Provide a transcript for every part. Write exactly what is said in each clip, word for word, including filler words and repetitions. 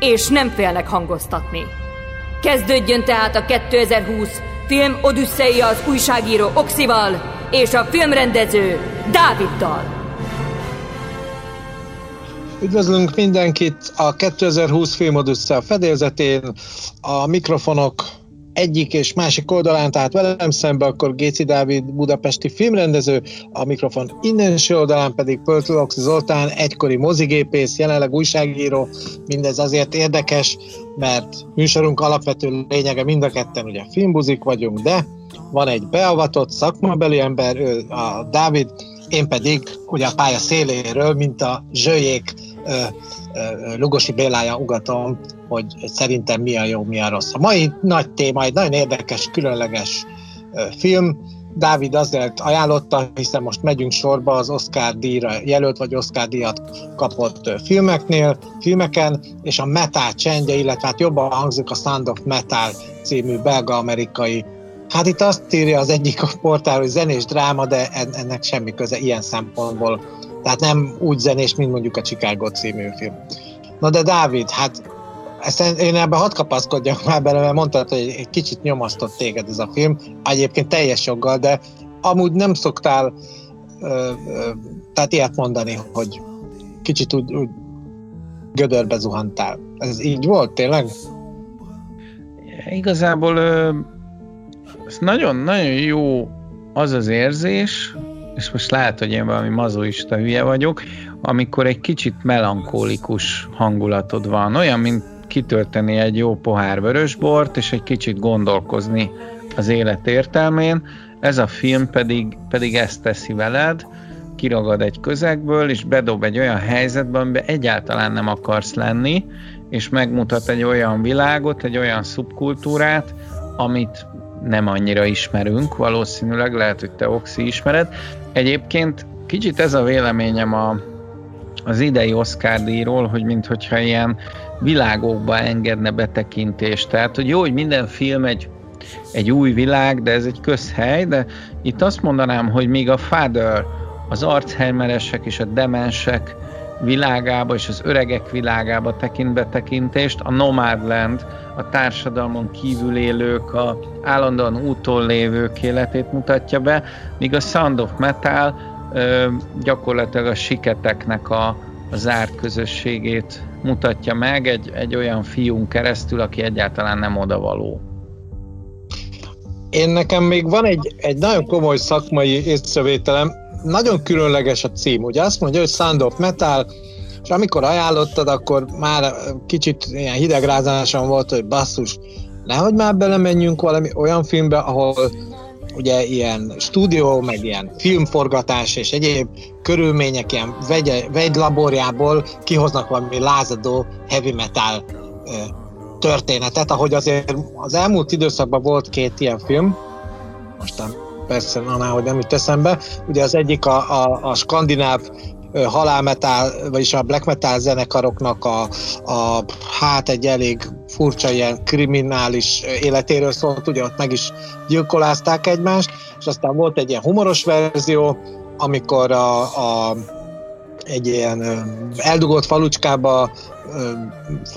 és nem félnek hangoztatni. Kezdődjön tehát a kétezer-húsz film Odüsszei az újságíró Oxival és a filmrendező Dáviddal. Üdvözlünk mindenkit a kétezer-húsz film Odüsszea fedélzetén, a mikrofonok egyik és másik oldalán, tehát velem szemben akkor Géczi Dávid, budapesti filmrendező, a mikrofon innenső oldalán pedig Pörtl Oxi Zoltán, egykori mozigépész, jelenleg újságíró. Mindez azért érdekes, mert műsorunk alapvető lényege mind a ketten ugye filmbuzik vagyunk, de van egy beavatott szakmabeli ember, ő a Dávid, én pedig ugye a pálya széléről, mint a zsölyék Lugosi Bélája ugatom, hogy szerintem mi a jó, mi a rossz. A mai nagy téma egy nagyon érdekes, különleges film. Dávid azért ajánlotta, hiszen most megyünk sorba az Oscar díjra jelölt, vagy Oscar díjat kapott filmeknél, filmeken, és a Metal csendje, illetve hát jobban hangzik a Sound of Metal című belga-amerikai. Hát itt azt írja az egyik portál, hogy zenés dráma, de ennek semmi köze ilyen szempontból. Tehát nem úgy zenés, mint mondjuk a Chicago című film. Na de Dávid, hát ezt én ebben hadd kapaszkodjak már bele, mert mondtad, hogy egy kicsit nyomasztott téged ez a film, egyébként teljes joggal, de amúgy nem szoktál ö, ö, tehát ilyet mondani, hogy kicsit úgy, úgy gödörbe zuhantál. Ez így volt tényleg? Igazából nagyon-nagyon jó az az érzés, és most lehet, hogy én valami mazoista hülye vagyok, amikor egy kicsit melankólikus hangulatod van. Olyan, mint kitölteni egy jó pohár vörösbort, és egy kicsit gondolkozni az élet értelmén. Ez a film pedig, pedig ezt teszi veled, kiragad egy közegből, és bedob egy olyan helyzetbe, amiben egyáltalán nem akarsz lenni, és megmutat egy olyan világot, egy olyan szubkultúrát, amit nem annyira ismerünk, valószínűleg, lehet, hogy te Oxi ismered. Egyébként kicsit ez a véleményem a, az idei Oscar-díjról, hogy minthogyha ilyen világokba engedne betekintést. Tehát, hogy jó, hogy minden film egy, egy új világ, de ez egy közhely, de itt azt mondanám, hogy még a Father, az Alzheimeresek és a demensek világába és az öregek világába tekint betekintést, a Nomadland, a társadalmon kívül élők, a állandóan úton lévők életét mutatja be, míg a Sound of Metal ö, gyakorlatilag a siketeknek a, a zárt közösségét mutatja meg egy, egy olyan fiún keresztül, aki egyáltalán nem odavaló. Én nekem még van egy, egy nagyon komoly szakmai észrevételem, nagyon különleges a cím, ugye azt mondja, hogy Sound of Metal, és amikor ajánlottad, akkor már kicsit ilyen hidegrázásom volt, hogy basszus, nehogy már belemenjünk valami olyan filmbe, ahol ugye ilyen stúdió, meg ilyen filmforgatás és egyéb körülmények ilyen vegy, vegy laborjából kihoznak valami lázadó heavy metal történetet, ahogy azért az elmúlt időszakban volt két ilyen film, mostan persze, na már, hogy nem jut eszembe, ugye az egyik a, a, a skandináv halálmetál, vagyis a black metal zenekaroknak a, a hát egy elég furcsa ilyen kriminális életéről szólt, ugye ott meg is gyilkolázták egymást, és aztán volt egy ilyen humoros verzió, amikor a, a, egy ilyen eldugott falucskába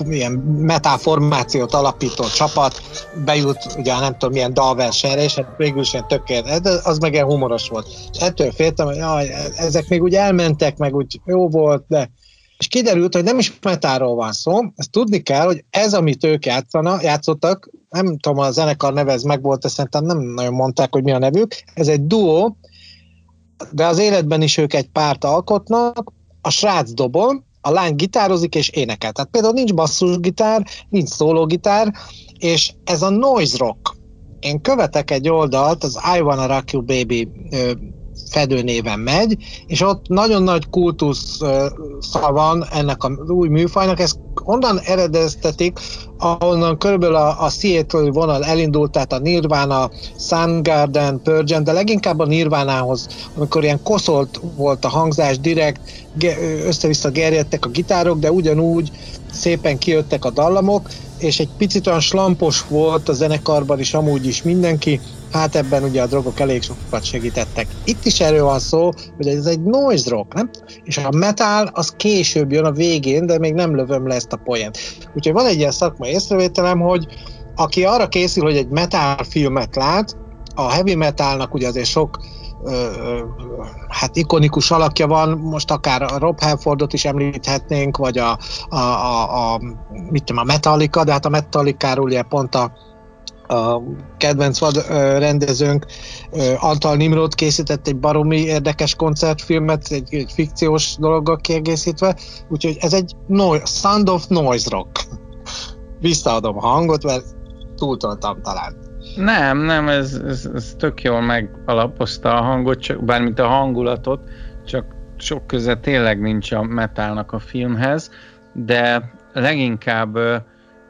ilyen metáformációt alapító csapat bejut, ugye nem tudom milyen dalversenyre, és hát végül is ilyen tökélet, de az meg ilyen humoros volt. És ettől féltem, hogy jaj, ezek még úgy elmentek, meg úgy jó volt, de... És kiderült, hogy nem is metáról van szó, ezt tudni kell, hogy ez, amit ők játszana, játszottak, nem tudom, a zenekar neve ez meg volt, szerintem nem nagyon mondták, hogy mi a nevük, ez egy duó, de az életben is ők egy párt alkotnak, a srác dobon, a lány gitározik és énekel. Tehát például nincs basszusgitár, nincs szólógitár, és ez a noise rock. Én követek egy oldalt, az I Wanna Rock You Baby Fedő néven megy, és ott nagyon nagy kultusza van ennek az új műfajnak, ezt onnan eredeztetik, ahonnan körülbelül a, a Seattle vonal elindult, tehát a Nirvana, Soundgarden, Pearl Jam, de leginkább a Nirvánához, amikor ilyen koszolt volt a hangzás, direkt össze-vissza gerjedtek a gitárok, de ugyanúgy szépen kijöttek a dallamok, és egy picit olyan slampos volt a zenekarban is, amúgy is mindenki, hát ebben ugye a drogok elég sokat segítettek. Itt is erről van szó, hogy ez egy noise rock, nem? És a metal az később jön a végén, de még nem lövöm le ezt a poént. Úgyhogy van egy ilyen szakmai észrevételem, hogy aki arra készül, hogy egy metal filmet lát, a heavy metalnak ugye azért sok hát ikonikus alakja van, most akár a Rob Halfordot is említhetnénk, vagy a, a, a, a, mit tudom, a Metallica, de hát a Metallica-ról ugye pont a, a kedvenc vad rendezőnk Antal Nimród készített egy baromi érdekes koncertfilmet, egy, egy fikciós dologgal kiegészítve, úgyhogy ez egy noise, Sound of Noise Rock. Visszaadom a hangot, mert túltoltam talán. Nem, nem, ez, ez, ez tök jól megalapozta a hangot, csak, bármint a hangulatot, csak sok köze tényleg nincs a metalnak a filmhez, de leginkább, ö,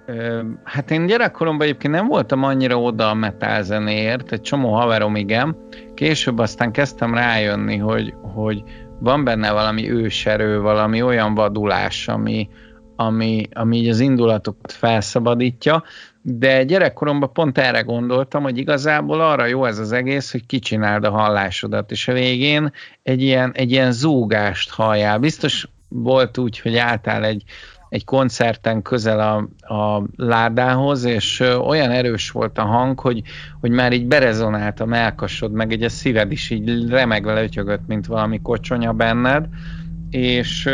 ö, hát én gyerekkoromban egyébként nem voltam annyira oda a metal zenéért, egy csomó haverom igen, később aztán kezdtem rájönni, hogy, hogy van benne valami őserő, valami olyan vadulás, ami, ami, ami így az indulatokat felszabadítja, de gyerekkoromban pont erre gondoltam, hogy igazából arra jó ez az egész, hogy kicsináld a hallásodat, és a végén egy ilyen, egy ilyen zúgást halljál. Biztos volt úgy, hogy álltál egy, egy koncerten közel a, a ládához, és olyan erős volt a hang, hogy, hogy már így berezonált a melkasod, meg egy a szíved is így remegve lötyögött, mint valami kocsonya benned, és...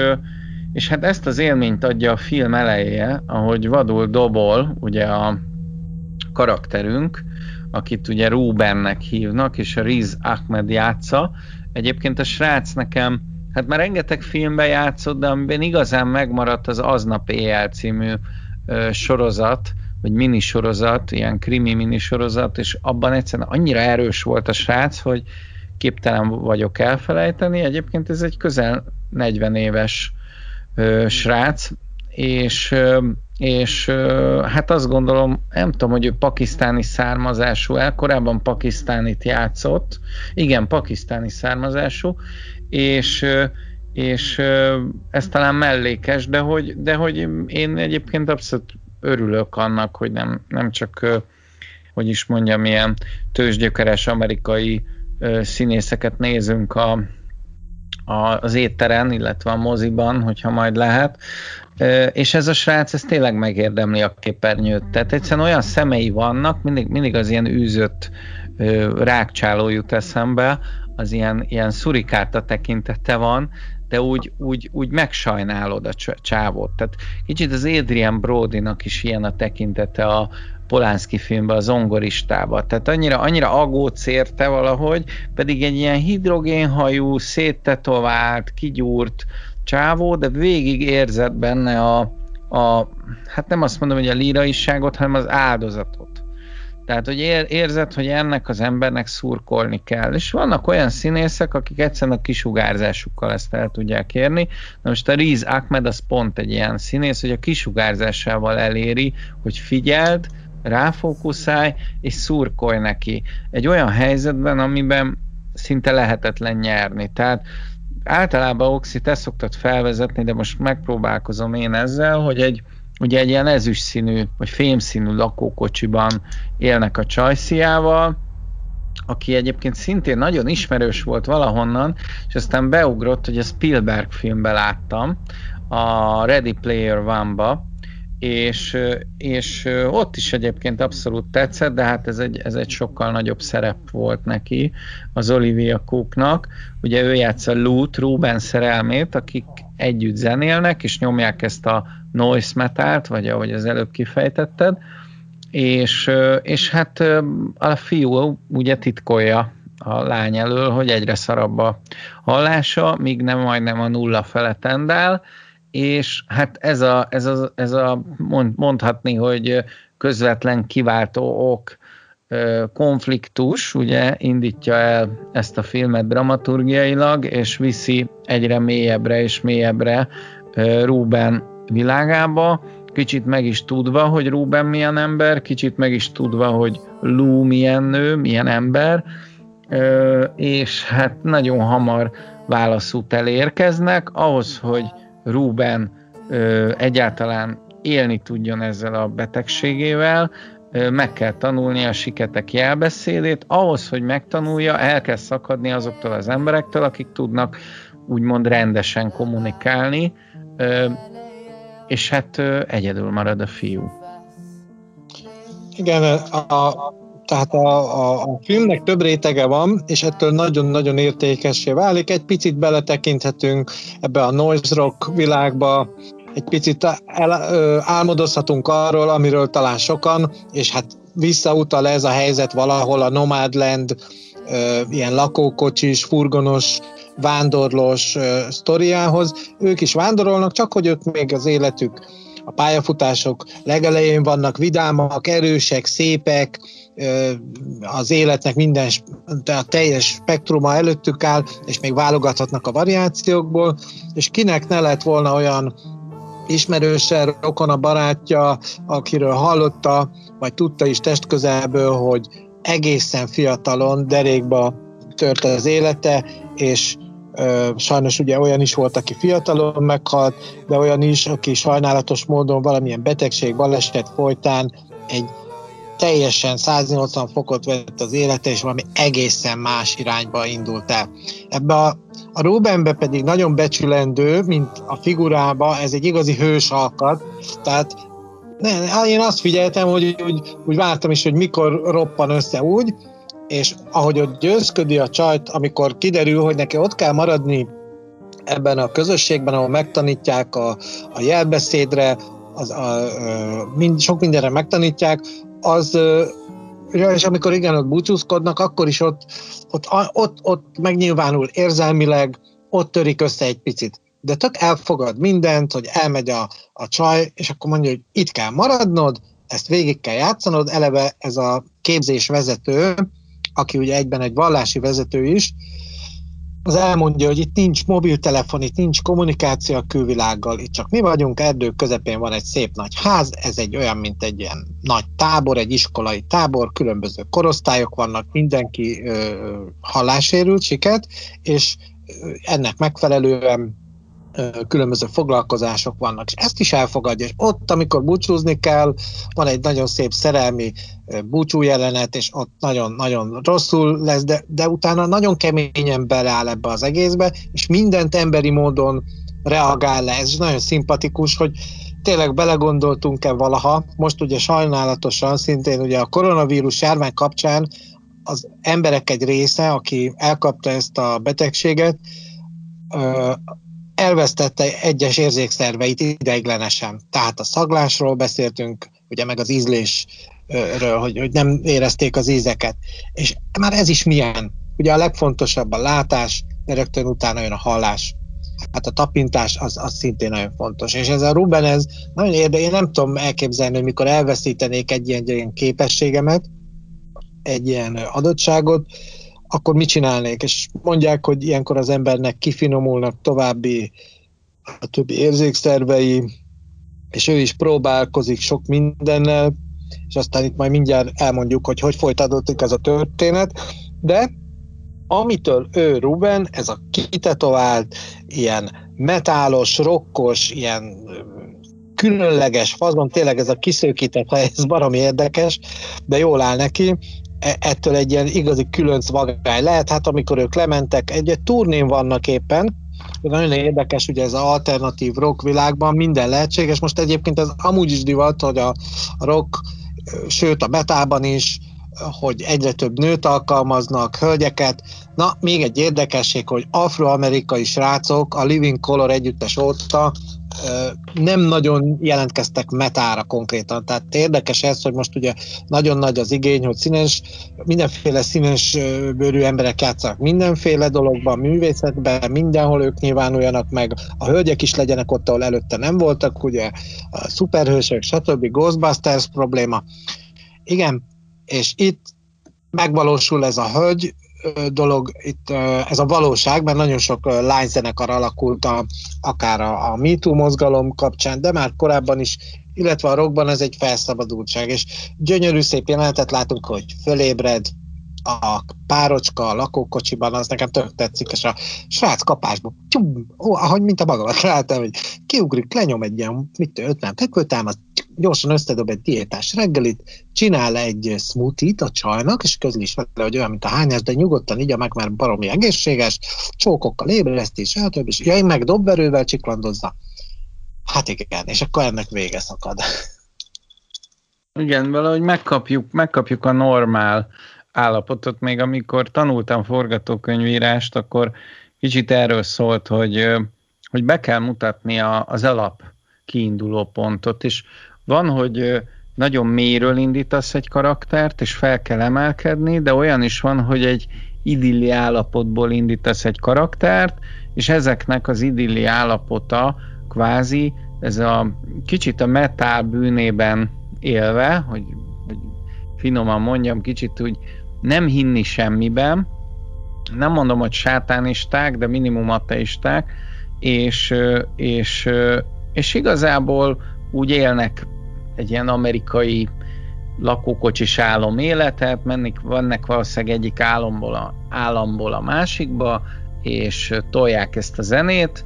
És hát ezt az élményt adja a film eleje, ahogy vadul dobol ugye a karakterünk, akit ugye Rubennek hívnak, és a Riz Ahmed játsza. Egyébként a srác nekem, hát már rengeteg filmben játszott, de amiben igazán megmaradt az Aznap éjjel című ö, sorozat, vagy minisorozat, ilyen krimi minisorozat, és abban egyszerűen annyira erős volt a srác, hogy képtelen vagyok elfelejteni. Egyébként ez egy közel negyven éves srác, és, és hát azt gondolom, nem tudom, hogy ő pakisztáni származású, elkorábban pakisztánit játszott, igen, pakisztáni származású, és, és ez talán mellékes, de hogy, de hogy én egyébként abszolút örülök annak, hogy nem, nem csak, hogy is mondjam, ilyen tőzsgyökeres amerikai színészeket nézünk a az étteren, illetve a moziban, hogyha majd lehet. És ez a srác, ez tényleg megérdemli a képernyőt. Tehát egyszerűen olyan szemei vannak, mindig, mindig az ilyen űzött rákcsáló jut eszembe, az ilyen, ilyen szurikárta tekintete van, de úgy, úgy, úgy megsajnálod a csávót. Tehát kicsit az Adrian Brodynak is ilyen a tekintete a Polánszky filmben, a Zongoristába. Tehát annyira, annyira agóc érte valahogy, pedig egy ilyen hidrogénhajú, széttetovált, kigyúrt csávó, de végig érzed benne a, a, hát nem azt mondom, hogy a líraiságot, hanem az áldozatot. Tehát, hogy érzed, hogy ennek az embernek szurkolni kell. És vannak olyan színészek, akik egyszerűen a kisugárzásukkal ezt el tudják érni. Na most a Riz Ahmed az pont egy ilyen színész, hogy a kisugárzásával eléri, hogy figyeld, ráfókuszálj, és szurkolj neki. Egy olyan helyzetben, amiben szinte lehetetlen nyerni. Tehát általában Oxi, te szoktad felvezetni, de most megpróbálkozom én ezzel, hogy egy, ugye egy ilyen ezüst színű, vagy fémszínű lakókocsiban élnek a csajsziával, aki egyébként szintén nagyon ismerős volt valahonnan, és aztán beugrott, hogy a Spielberg filmben láttam, a Ready Player One-ba, És, és ott is egyébként abszolút tetszett, de hát ez egy, ez egy sokkal nagyobb szerep volt neki, az Olivia Cooknak. Ugye ő játsza Lou-t, Ruben szerelmét, akik együtt zenélnek, és nyomják ezt a noise metalt, vagy ahogy az előbb kifejtetted, és, és hát a fiú ugye titkolja a lány elől, hogy egyre szarabb a hallása, míg nem majdnem a nulla fele tendál, és hát ez a, ez a, ez a mond, mondhatni, hogy közvetlen kiváltó ok konfliktus ugye indítja el ezt a filmet dramaturgiailag, és viszi egyre mélyebbre és mélyebbre Ruben világába, kicsit meg is tudva, hogy Ruben milyen ember, kicsit meg is tudva, hogy Lou milyen nő, milyen ember, és hát nagyon hamar válaszút elérkeznek ahhoz, hogy Ruben egyáltalán élni tudjon ezzel a betegségével, meg kell tanulni a siketek jelbeszédét, ahhoz, hogy megtanulja, el kell szakadni azoktól az emberektől, akik tudnak úgymond rendesen kommunikálni, és hát egyedül marad a fiú. Igen, a, a, tehát a, a, a filmnek több rétege van, és ettől nagyon-nagyon értékessé válik. Egy picit beletekinthetünk ebbe a noise rock világba, egy picit el, ö, álmodozhatunk arról, amiről talán sokan, és hát visszautal ez a helyzet valahol a Nomadland ö, ilyen lakókocsis, furgonos, vándorlós ö, sztoriához. Ők is vándorolnak, csak hogy ők még az életük, a pályafutások legelején vannak, vidámak, erősek, szépek, ö, az életnek minden, a teljes spektruma előttük áll, és még válogathatnak a variációkból, és kinek ne lett volna olyan ismerőse, rokona, barátja, akiről hallotta, vagy tudta is testközelből, hogy egészen fiatalon derékba tört az élete, és ö, sajnos ugye olyan is volt, aki fiatalon meghalt, de olyan is, aki sajnálatos módon valamilyen betegség, baleset folytán egy teljesen száznyolcvan fokot vett az élete, és valami egészen más irányba indult el. Ebbe a, a Rubenbe pedig nagyon becsülendő, mint a figurába, ez egy igazi hős alkat, tehát ne, én azt figyeltem, hogy úgy, úgy vártam is, hogy mikor roppan össze úgy, és ahogy ott győzködi a csajt, amikor kiderül, hogy neki ott kell maradni ebben a közösségben, ahol megtanítják a, a jelbeszédre, az, a, a, mind, sok mindenre megtanítják, az, és amikor igen, ott búcsúzkodnak, akkor is ott, ott, ott, ott megnyilvánul érzelmileg, ott törik össze egy picit. De tök elfogad mindent, hogy elmegy a, a csaj, és akkor mondja, hogy itt kell maradnod, ezt végig kell játszanod, eleve ez a képzésvezető, aki ugye egyben egy vallási vezető is, az elmondja, hogy itt nincs mobiltelefon, itt nincs kommunikáció a külvilággal, itt csak mi vagyunk, erdők közepén van egy szép nagy ház, ez egy olyan, mint egy ilyen nagy tábor, egy iskolai tábor, különböző korosztályok vannak, mindenki ö, hallássérült, siket, és ennek megfelelően ö, különböző foglalkozások vannak, és ezt is elfogadja, és ott, amikor búcsúzni kell, van egy nagyon szép szerelmi búcsújelenet, és ott nagyon-nagyon rosszul lesz, de, de utána nagyon keményen beleáll ebbe az egészbe, és mindent emberi módon reagál le. Ez is nagyon szimpatikus, hogy tényleg belegondoltunk-e valaha, most ugye sajnálatosan, szintén ugye a koronavírus járvány kapcsán az emberek egy része, aki elkapta ezt a betegséget, elvesztette egyes érzékszerveit ideiglenesen. Tehát a szaglásról beszéltünk, ugye meg az ízlés Ről, hogy, hogy nem érezték az ízeket. És már ez is milyen. Ugye a legfontosabb a látás, de rögtön utána jön a hallás. Hát a tapintás az, az szintén nagyon fontos. És ez a Ruben, ez nagyon érdekes, én nem tudom elképzelni, hogy mikor elveszítenék egy ilyen, egy ilyen képességemet, egy ilyen adottságot, akkor mit csinálnék? És mondják, hogy ilyenkor az embernek kifinomulnak további a többi érzékszervei, és ő is próbálkozik sok mindennel, és aztán itt majd mindjárt elmondjuk, hogy hogy folytatódik ez a történet, de amitől ő Ruben, ez a kitetovált, ilyen metálos, rokkos, ilyen különleges fazon, tényleg ez a kiszőkített, ha ez baromi érdekes, de jól áll neki, ettől egy ilyen igazi különc vagány lehet, hát amikor ők lementek, egy, egy turnén vannak éppen, nagyon érdekes, ugye ez az alternatív rock világban minden lehetséges, most egyébként ez amúgy is divat, hogy a rock, sőt a metalban is, hogy egyre több nőt alkalmaznak, hölgyeket. Na, még egy érdekesség, hogy afroamerikai srácok a Living Color együttes óta nem nagyon jelentkeztek metára konkrétan. Tehát érdekes ez, hogy most ugye nagyon nagy az igény, hogy színes, mindenféle színes bőrű emberek játszanak mindenféle dologban, művészetben, mindenhol ők nyilvánuljanak meg. A hölgyek is legyenek ott, ahol előtte nem voltak, ugye a szuperhősök, stb. Ghostbusters probléma. Igen, és itt megvalósul ez a hölgy dolog, itt ez a valóság, mert nagyon sok lányzenekar alakult a, akár a, a Me Too mozgalom kapcsán, de már korábban is, illetve a rockban ez egy felszabadultság, és gyönyörű szép jelenetet látunk, hogy fölébred a párocska a lakókocsiban, az nekem tök tetszik, és a srác kapásból, tyum, ó, ahogy mint a magamat láttam, hogy kiugrik, lenyom egy ilyen, mit ötven pököltámat, gyorsan összedob egy diétás reggelit, csinál egy smoothie-t a csajnak, és közli is vele, hogy olyan, mint a hányás, de nyugodtan igyamák, már baromi egészséges, csókokkal ébreszti, és eltöbb, és jaj, meg dobverővel csiklandozza. Hát igen, és akkor ennek vége szakad. Igen, valahogy megkapjuk, megkapjuk a normál állapotot. Még amikor tanultam forgatókönyvírást, akkor kicsit erről szólt, hogy, hogy be kell mutatni a, az alap kiinduló pontot, és van, hogy nagyon mélyről indítasz egy karaktert, és fel kell emelkedni, de olyan is van, hogy egy idilli állapotból indítasz egy karaktert, és ezeknek az idilli állapota kvázi, ez a kicsit a metal bűnében élve, hogy, hogy finoman mondjam, kicsit úgy nem hinni semmiben, nem mondom, hogy sátánisták, de minimum ateisták, és, és, és igazából úgy élnek egy ilyen amerikai lakókocsis álom életet, mennek, vannak valószínűleg egyik álomból a, államból a másikba, és tolják ezt a zenét.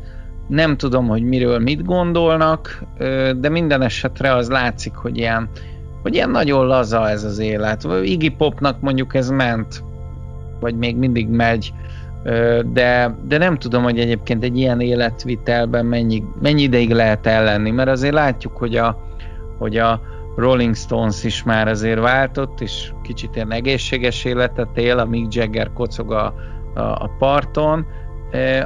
Nem tudom, hogy miről mit gondolnak, de minden esetre az látszik, hogy ilyen, hogy ilyen nagyon laza ez az élet. Iggy Popnak mondjuk ez ment, vagy még mindig megy, de, de nem tudom, hogy egyébként egy ilyen életvitelben mennyi, mennyi ideig lehet ellenni, mert azért látjuk, hogy a, hogy a Rolling Stones is már azért váltott, és kicsit ilyen egészséges életet él, a Mick Jagger kocog a, a, a parton.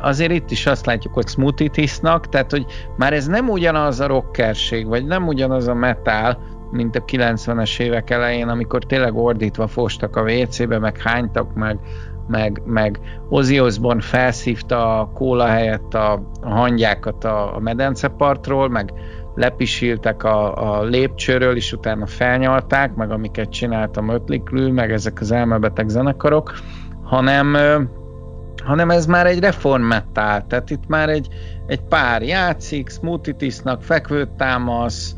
Azért itt is azt látjuk, hogy smoothie-t isznak, tehát hogy már ez nem ugyanaz a rockerség, vagy nem ugyanaz a metal, mint a kilencvenes évek elején, amikor tényleg ordítva fostak a vécébe, meg hánytak, meg, meg, meg Ozzy Osbourne felszívta a kóla helyett a hangyákat a, a medencepartról, meg lepisiltek a, a lépcsőről, és utána felnyalták, meg amiket csinált a Mötley Crüe, meg ezek az elmebeteg zenekarok, hanem... hanem ez már egy reformmetal, tehát itt már egy, egy pár játszik, smoothie-t isznak, fekvőtámasz,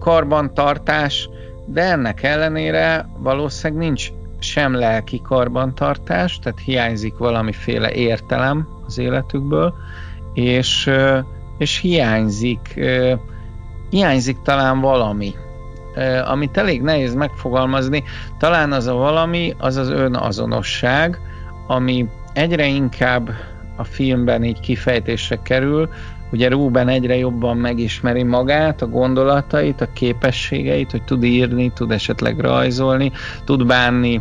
karbantartás, de ennek ellenére valószínűleg nincs sem lelki karbantartás, tehát hiányzik valamiféle értelem az életükből, és, és hiányzik, hiányzik talán valami, amit elég nehéz megfogalmazni, talán az a valami, az az önazonosság, ami egyre inkább a filmben így kifejtésre kerül, ugye Ruben egyre jobban megismeri magát, a gondolatait, a képességeit, hogy tud írni, tud esetleg rajzolni, tud bánni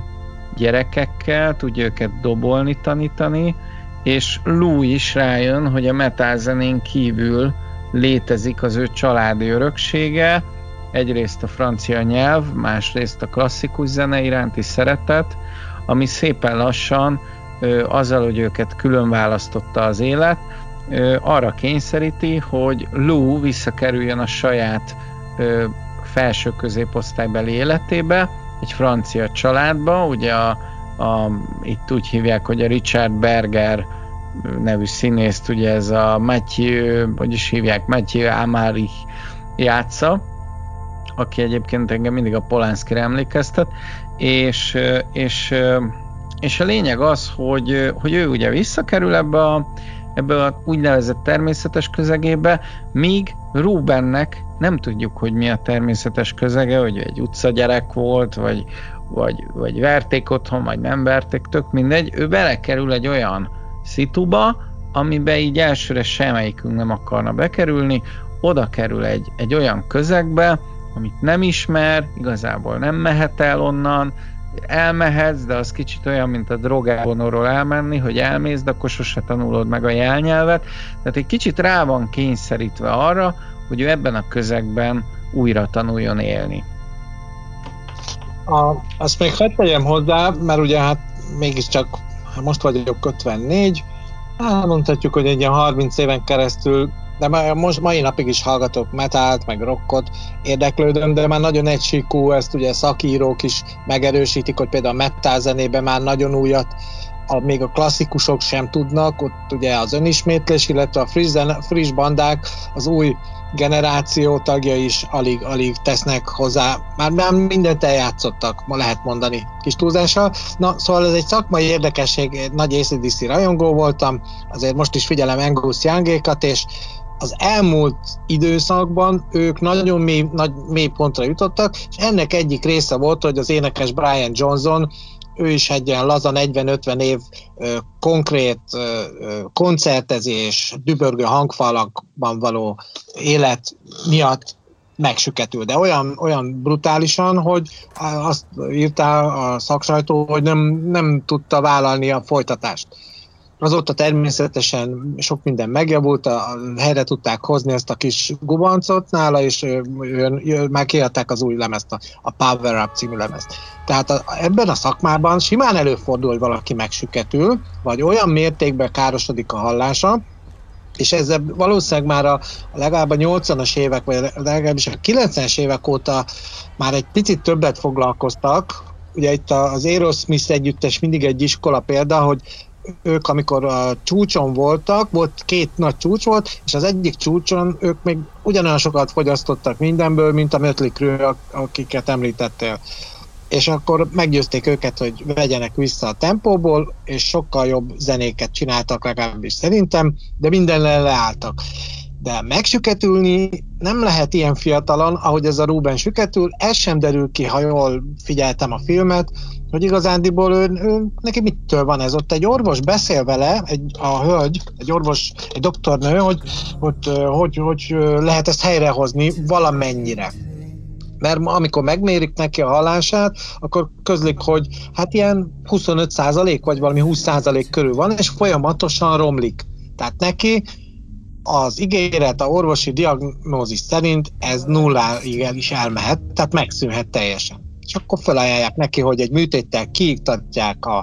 gyerekekkel, tudja őket dobolni, tanítani, és Lou is rájön, hogy a metalzenén kívül létezik az ő családi öröksége, egyrészt a francia nyelv, másrészt a klasszikus zene iránti szeretet, ami szépen lassan azzal, hogy őket külön választotta az élet, arra kényszeríti, hogy Lou visszakerüljön a saját felső középosztálybeli életébe, egy francia családba, ugye a, a, itt úgy hívják, hogy a Richard Berger nevű színészt, ugye ez a Mathieu, hogy is hívják, Mathieu Amalric játsza, aki egyébként engem mindig a Polánszkire emlékeztet, és, és És a lényeg az, hogy, hogy ő ugye visszakerül ebbe a, ebbe a úgynevezett természetes közegébe, míg Rubennek nem tudjuk, hogy mi a természetes közege, hogy egy utcagyerek volt, vagy, vagy, vagy verték otthon, vagy nem verték, tök mindegy. Ő belekerül egy olyan szituba, amiben így elsőre semmelyikünk nem akarna bekerülni, oda kerül egy, egy olyan közegbe, amit nem ismer, igazából nem mehet el onnan, elmehetsz, de az kicsit olyan, mint a drogávonorról elmenni, hogy elmész, de akkor sose tanulod meg a jelnyelvet. Tehát egy kicsit rá van kényszerítve arra, hogy ő ebben a közegben újra tanuljon élni. A, azt még hadd tegyem hozzá, mert ugye hát mégiscsak most vagyok ötvennégy, elmondhatjuk, hogy egy ilyen harminc éven keresztül de most mai napig is hallgatok metált, meg rockot, érdeklődöm, de már nagyon egysíkú, ezt ugye szakírók is megerősítik, hogy például a metal zenében már nagyon újat, a, még a klasszikusok sem tudnak, ott ugye az önismétlés, illetve a friss, zen, friss bandák, az új generáció tagja is alig, alig tesznek hozzá, már, már mindent eljátszottak, ma lehet mondani kis túlzással. Na, szóval ez egy szakmai érdekesség, nagy á cé dé cé rajongó voltam, azért most is figyelem Angus Young-ékat, és az elmúlt időszakban ők nagyon mély, nagy, mély pontra jutottak, és ennek egyik része volt, hogy az énekes Brian Johnson, ő is egy ilyen lazan negyven-ötven év ö, konkrét ö, koncertezés, dübörgő hangfalakban való élet miatt megsüketül. De olyan, olyan brutálisan, hogy azt írta a szaksajtó, hogy nem, nem tudta vállalni a folytatást. Azóta természetesen sok minden megjavult, a, a helyre tudták hozni ezt a kis gubancot nála, és ő, ő, ő, már kiadták az új lemezt, a, a Power Up című lemezt. Tehát a, ebben a szakmában simán előfordul, hogy valaki megsüketül, vagy olyan mértékben károsodik a hallása, és ezzel valószínűleg már a, a legalább a nyolcvanas évek, vagy legalábbis a kilencvenes évek óta már egy picit többet foglalkoztak. Ugye itt az Aerosmith együttes mindig egy iskola példa, hogy ők amikor a csúcson voltak, volt két nagy csúcs volt, és az egyik csúcson ők még ugyanolyan sokat fogyasztottak mindenből, mint a Mötley Crüe, akiket említettél. És akkor meggyőzték őket, hogy vegyenek vissza a tempóból, és sokkal jobb zenéket csináltak legalábbis szerintem, de mindennel leálltak. De megsüketülni nem lehet ilyen fiatalon, ahogy ez a Ruben süketül, ez sem derül ki, ha jól figyeltem a filmet, hogy igazándiból ő, ő, neki mitől van ez. Ott egy orvos beszél vele, egy, a hölgy, egy orvos, egy doktornő, hogy hogy, hogy hogy lehet ezt helyrehozni valamennyire. Mert amikor megmérik neki a hallását, akkor közlik, hogy hát ilyen huszonöt százalék vagy valami húsz százalék körül van, és folyamatosan romlik. Tehát neki az ígéret, a orvosi diagnózis szerint ez nulláig el is elmehet, tehát megszűnhet teljesen. És akkor felajánlják neki, hogy egy műtéttel kiiktatják a,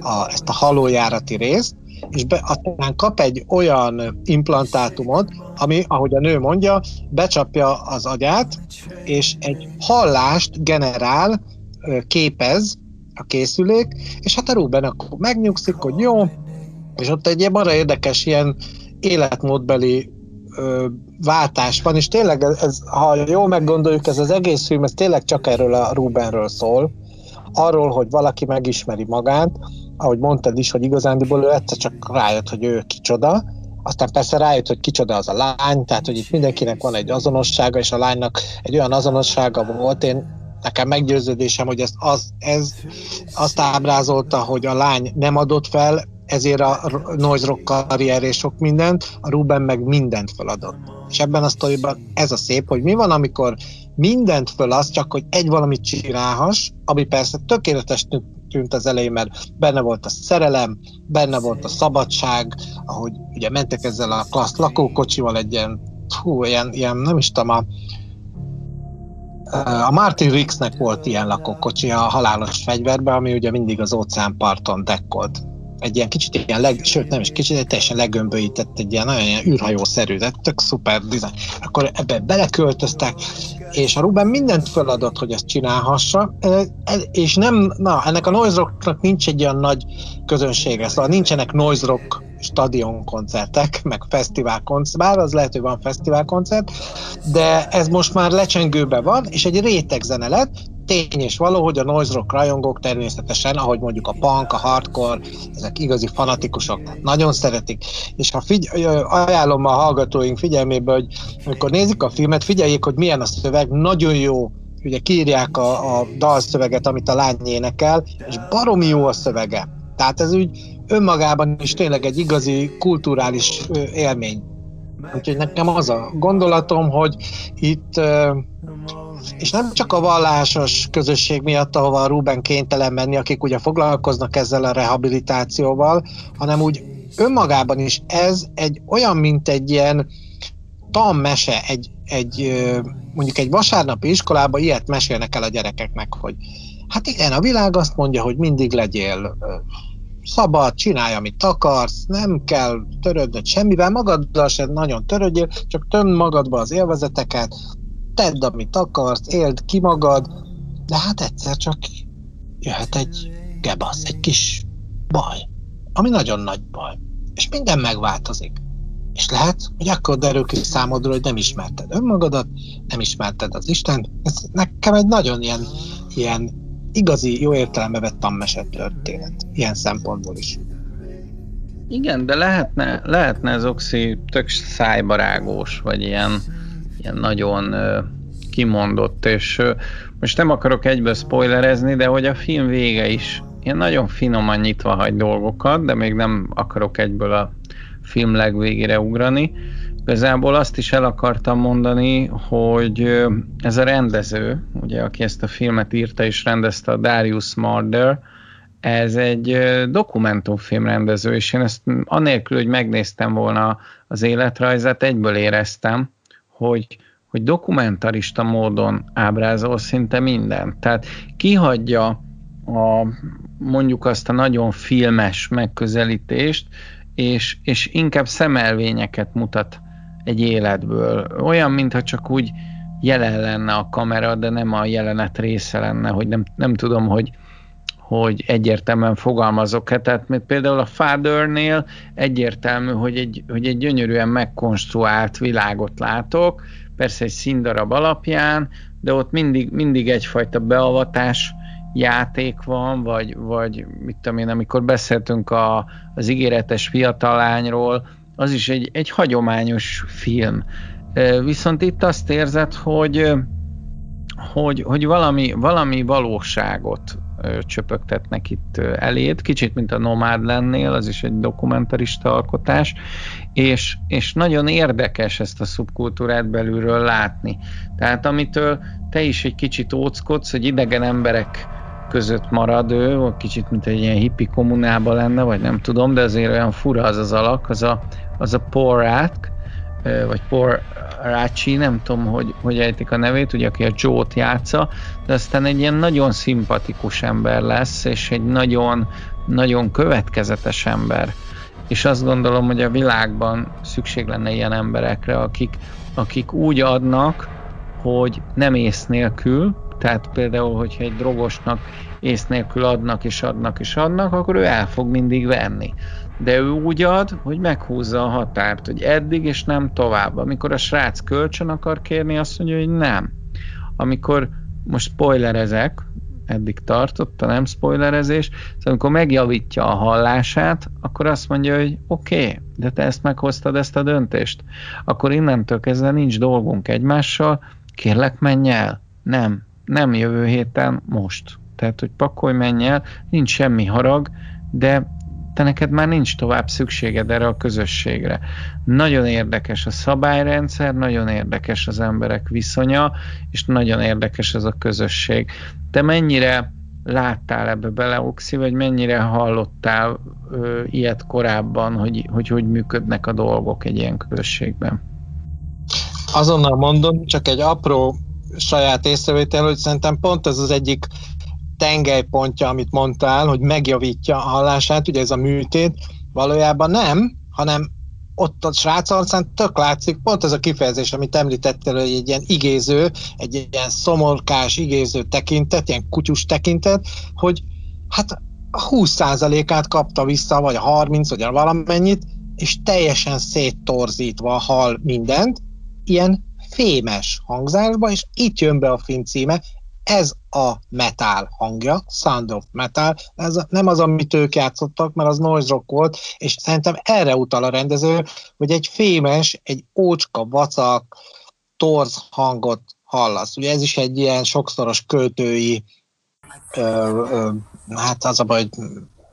a, ezt a halójárati részt, és be, aztán kap egy olyan implantátumot, ami, ahogy a nő mondja, becsapja az agyát, és egy hallást generál, képez a készülék, és hát a Ruben akkor megnyugszik, hogy jó, és ott egy ilyen arra érdekes ilyen életmódbeli ö, váltás van, és tényleg, ez, ha jól meggondoljuk, ez az egész film, ez tényleg csak erről a Rubenről szól, arról, hogy valaki megismeri magát, ahogy mondtad is, hogy igazándiból ő egyszer csak rájött, hogy ő kicsoda, aztán persze rájött, hogy kicsoda az a lány, tehát, hogy itt mindenkinek van egy azonossága, és a lánynak egy olyan azonossága volt, én nekem meggyőződésem, hogy ez, az, ez azt ábrázolta, hogy a lány nem adott fel, ezért a noise rock karrier és sok mindent, a Ruben meg mindent feladott. És ebben a sztoriban ez a szép, hogy mi van, amikor mindent föladsz, csak hogy egy valamit csinálhass, ami persze tökéletes tűnt az elején, mert benne volt a szerelem, benne volt a szabadság, ahogy ugye mentek ezzel a klassz lakókocsival egy ilyen, hú, ilyen, ilyen nem is tudom, a, a Martin Riggsnek volt ilyen lakókocsi a Halálos fegyverben, ami ugye mindig az óceánparton dekkolt. Egy ilyen kicsit ilyen, leg, sőt nem is kicsit, egy teljesen legömbölyített, egy ilyen nagyon ilyen űrhajószerű, de tök szuper dizájn. Akkor ebbe beleköltöztek, és a Ruben mindent feladott, hogy ezt csinálhassa, és nem, na, ennek a noise rocknak nincs egy olyan nagy közönsége, szóval nincsenek noise rock stadionkoncertek, meg fesztiválkoncert, bár az lehet, hogy van fesztiválkoncert, de ez most már lecsengőben van, és egy réteg zene lett. Tény és való, hogy a noise rock rajongók természetesen, ahogy mondjuk a punk, a hardcore, ezek igazi fanatikusok, nagyon szeretik. És ha figy- ajánlom a hallgatóink figyelmébe, hogy amikor nézik a filmet, figyeljék, hogy milyen a szöveg, nagyon jó, ugye kiírják a, a dalszöveget, amit a lány énekel, és baromi jó a szövege. Tehát ez úgy önmagában is tényleg egy igazi kulturális élmény. Úgyhogy nekem az a gondolatom, hogy itt... És nem csak a vallásos közösség miatt, ahova a Ruben kénytelen menni, akik ugye foglalkoznak ezzel a rehabilitációval, hanem úgy önmagában is ez egy olyan, mint egy ilyen tanmese, egy, egy, mondjuk egy vasárnapi iskolában ilyet mesélnek el a gyerekeknek, hogy hát igen, a világ azt mondja, hogy mindig legyél szabad, csinálj, amit akarsz, nem kell törődnöd semmivel, magaddal sem nagyon törődjél, csak tömd magadba az élvezeteket, tedd, amit akarsz, éld ki magad, de hát egyszer csak jöhet egy gebasz, egy kis baj, ami nagyon nagy baj, és minden megváltozik. És lehet, hogy akkor derül ki számodra, hogy nem ismerted önmagadat, nem ismerted az Istent. Ez nekem egy nagyon ilyen, ilyen igazi, jó értelembe vett tanmesett történet, ilyen szempontból is. Igen, de lehetne, lehetne ez Oxi tök szájbarágós, vagy ilyen, ilyen nagyon uh, kimondott, és uh, most nem akarok egyből spoilerezni, de hogy a film vége is ilyen nagyon finoman nyitva hagy dolgokat, de még nem akarok egyből a film legvégére ugrani. Igazából azt is el akartam mondani, hogy ez a rendező, ugye, aki ezt a filmet írta és rendezte, a Darius Marder, ez egy dokumentumfilm rendező, és én ezt anélkül, hogy megnéztem volna az életrajzát, egyből éreztem, hogy, hogy dokumentarista módon ábrázol szinte mindent. Tehát kihagyja a, mondjuk azt a nagyon filmes megközelítést, És, és inkább szemelvényeket mutat egy életből. Olyan, mintha csak úgy jelen lenne a kamera, de nem a jelenet része lenne, hogy nem, nem tudom, hogy, hogy egyértelműen fogalmazok-e. Tehát mert például a Fathernél egyértelmű, hogy egy, hogy egy gyönyörűen megkonstruált világot látok, persze egy színdarab alapján, de ott mindig, mindig egyfajta beavatás, játék van, vagy, vagy mit tudom én, amikor beszéltünk a, az ígéretes fiatal lányról, az is egy, egy hagyományos film. Viszont itt azt érzed, hogy, hogy, hogy valami, valami valóságot csöpögtetnek itt eléd, kicsit mint a Nomadlandnél, az is egy dokumentarista alkotás, és, és nagyon érdekes ezt a szubkultúrát belülről látni. Tehát amitől te is egy kicsit óckodsz, hogy idegen emberek között marad ő, kicsit mint egy ilyen hippi kommunában lenne, vagy nem tudom, de azért olyan fura az az alak, az a, az a Porat, vagy Poor Rácsi, nem tudom, hogy, hogy ejtik a nevét, ugye, aki a Joe-t játsza, de aztán egy ilyen nagyon szimpatikus ember lesz, és egy nagyon, nagyon következetes ember. És azt gondolom, hogy a világban szükség lenne ilyen emberekre, akik, akik úgy adnak, hogy nem ész nélkül, tehát például, hogyha egy drogosnak ész nélkül adnak, és adnak, és adnak, akkor ő el fog mindig venni. De ő úgy ad, hogy meghúzza a határt, hogy eddig és nem tovább. Amikor a srác kölcsön akar kérni, azt mondja, hogy nem. Amikor, most spoilerezek, eddig tartott a nem spoilerezés, szóval amikor megjavítja a hallását, akkor azt mondja, hogy oké, okay, de te ezt meghoztad, ezt a döntést. Akkor innentől kezdve nincs dolgunk egymással, kérlek, menj el. Nem, nem jövő héten, most. Tehát, hogy pakolj, menj el, nincs semmi harag, de te neked már nincs tovább szükséged erre a közösségre. Nagyon érdekes a szabályrendszer, nagyon érdekes az emberek viszonya, és nagyon érdekes ez a közösség. Te mennyire láttál ebbe bele, Oxi, vagy mennyire hallottál ö, ilyet korábban, hogy, hogy hogy működnek a dolgok egy ilyen közösségben? Azonnal mondom, csak egy apró saját észrevétel, hogy szerintem pont ez az egyik tengelypontja, amit mondtál, hogy megjavítja a hallását, ugye ez a műtét, valójában nem, hanem ott a srác arcán tök látszik, pont ez a kifejezés, amit említettél, hogy egy ilyen igéző, egy ilyen szomorkás, igéző tekintet, ilyen kutyus tekintet, hogy hát húsz százalékát kapta vissza, vagy harminc, vagy valamennyit, és teljesen széttorzítva hall mindent, ilyen fémes hangzásba, és itt jön be a film címe, ez a metal hangja, Sound of Metal, ez nem az, amit ők játszottak, mert az noise rock volt, és szerintem erre utal a rendező, hogy egy fémes, egy ócska, vacak, torz hangot hallasz. Ugye ez is egy ilyen sokszoros költői, ö, ö, hát az a baj, hogy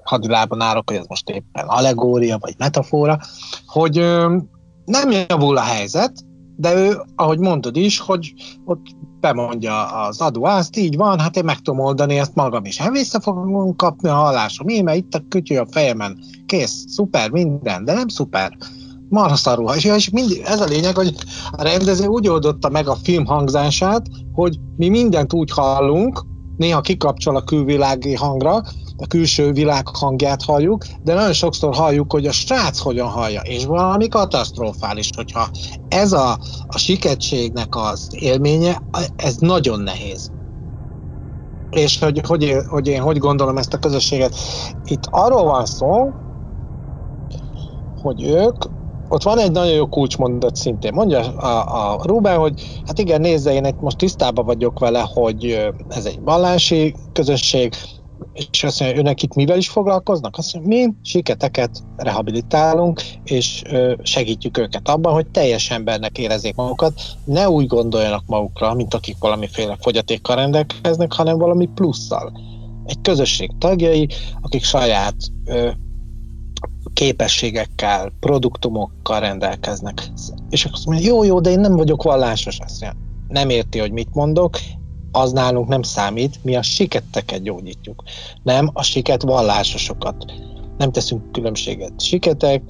hadilában állok, hogy ez most éppen allegória, vagy metafora, hogy ö, nem javul a helyzet, de ő, ahogy mondod is, hogy ott bemondja az adó azt, így van, hát én meg tudom oldani ezt magam is. Hát vissza fogunk kapni a hallásom, én, mert itt a kütyű a fejemen, kész, szuper, minden, de nem szuper. Marha szarul. És, és mindig, ez a lényeg, hogy a rendező úgy oldotta meg a film hangzását, hogy mi mindent úgy hallunk, néha kikapcsol a külvilági hangra, a külső világ hangját halljuk, de nagyon sokszor halljuk, hogy a srác hogyan hallja, és valami katasztrofális, hogyha ez a, a siketségnek az élménye, ez nagyon nehéz. És hogy, hogy, hogy én hogy gondolom ezt a közösséget. Itt arról van szó, hogy ők, ott van egy nagyon jó kulcsmondat szintén. Mondja a, a Ruben, hogy hát igen, nézze, én most tisztában vagyok vele, hogy ez egy vallási közösség, és azt mondja, őnek itt mivel is foglalkoznak? Azt mondja, mi siketeket rehabilitálunk, és segítjük őket abban, hogy teljes embernek érezzék magukat, ne úgy gondoljanak magukra, mint akik valamiféle fogyatékkal rendelkeznek, hanem valami plusszal. Egy közösség tagjai, akik saját képességekkel, produktumokkal rendelkeznek. És akkor azt mondja, jó, jó, de én nem vagyok vallásos. Azt mondja, nem érti, hogy mit mondok, az nálunk nem számít, mi a siketteket gyógyítjuk, nem a siket vallásosokat. Nem teszünk különbséget siketek,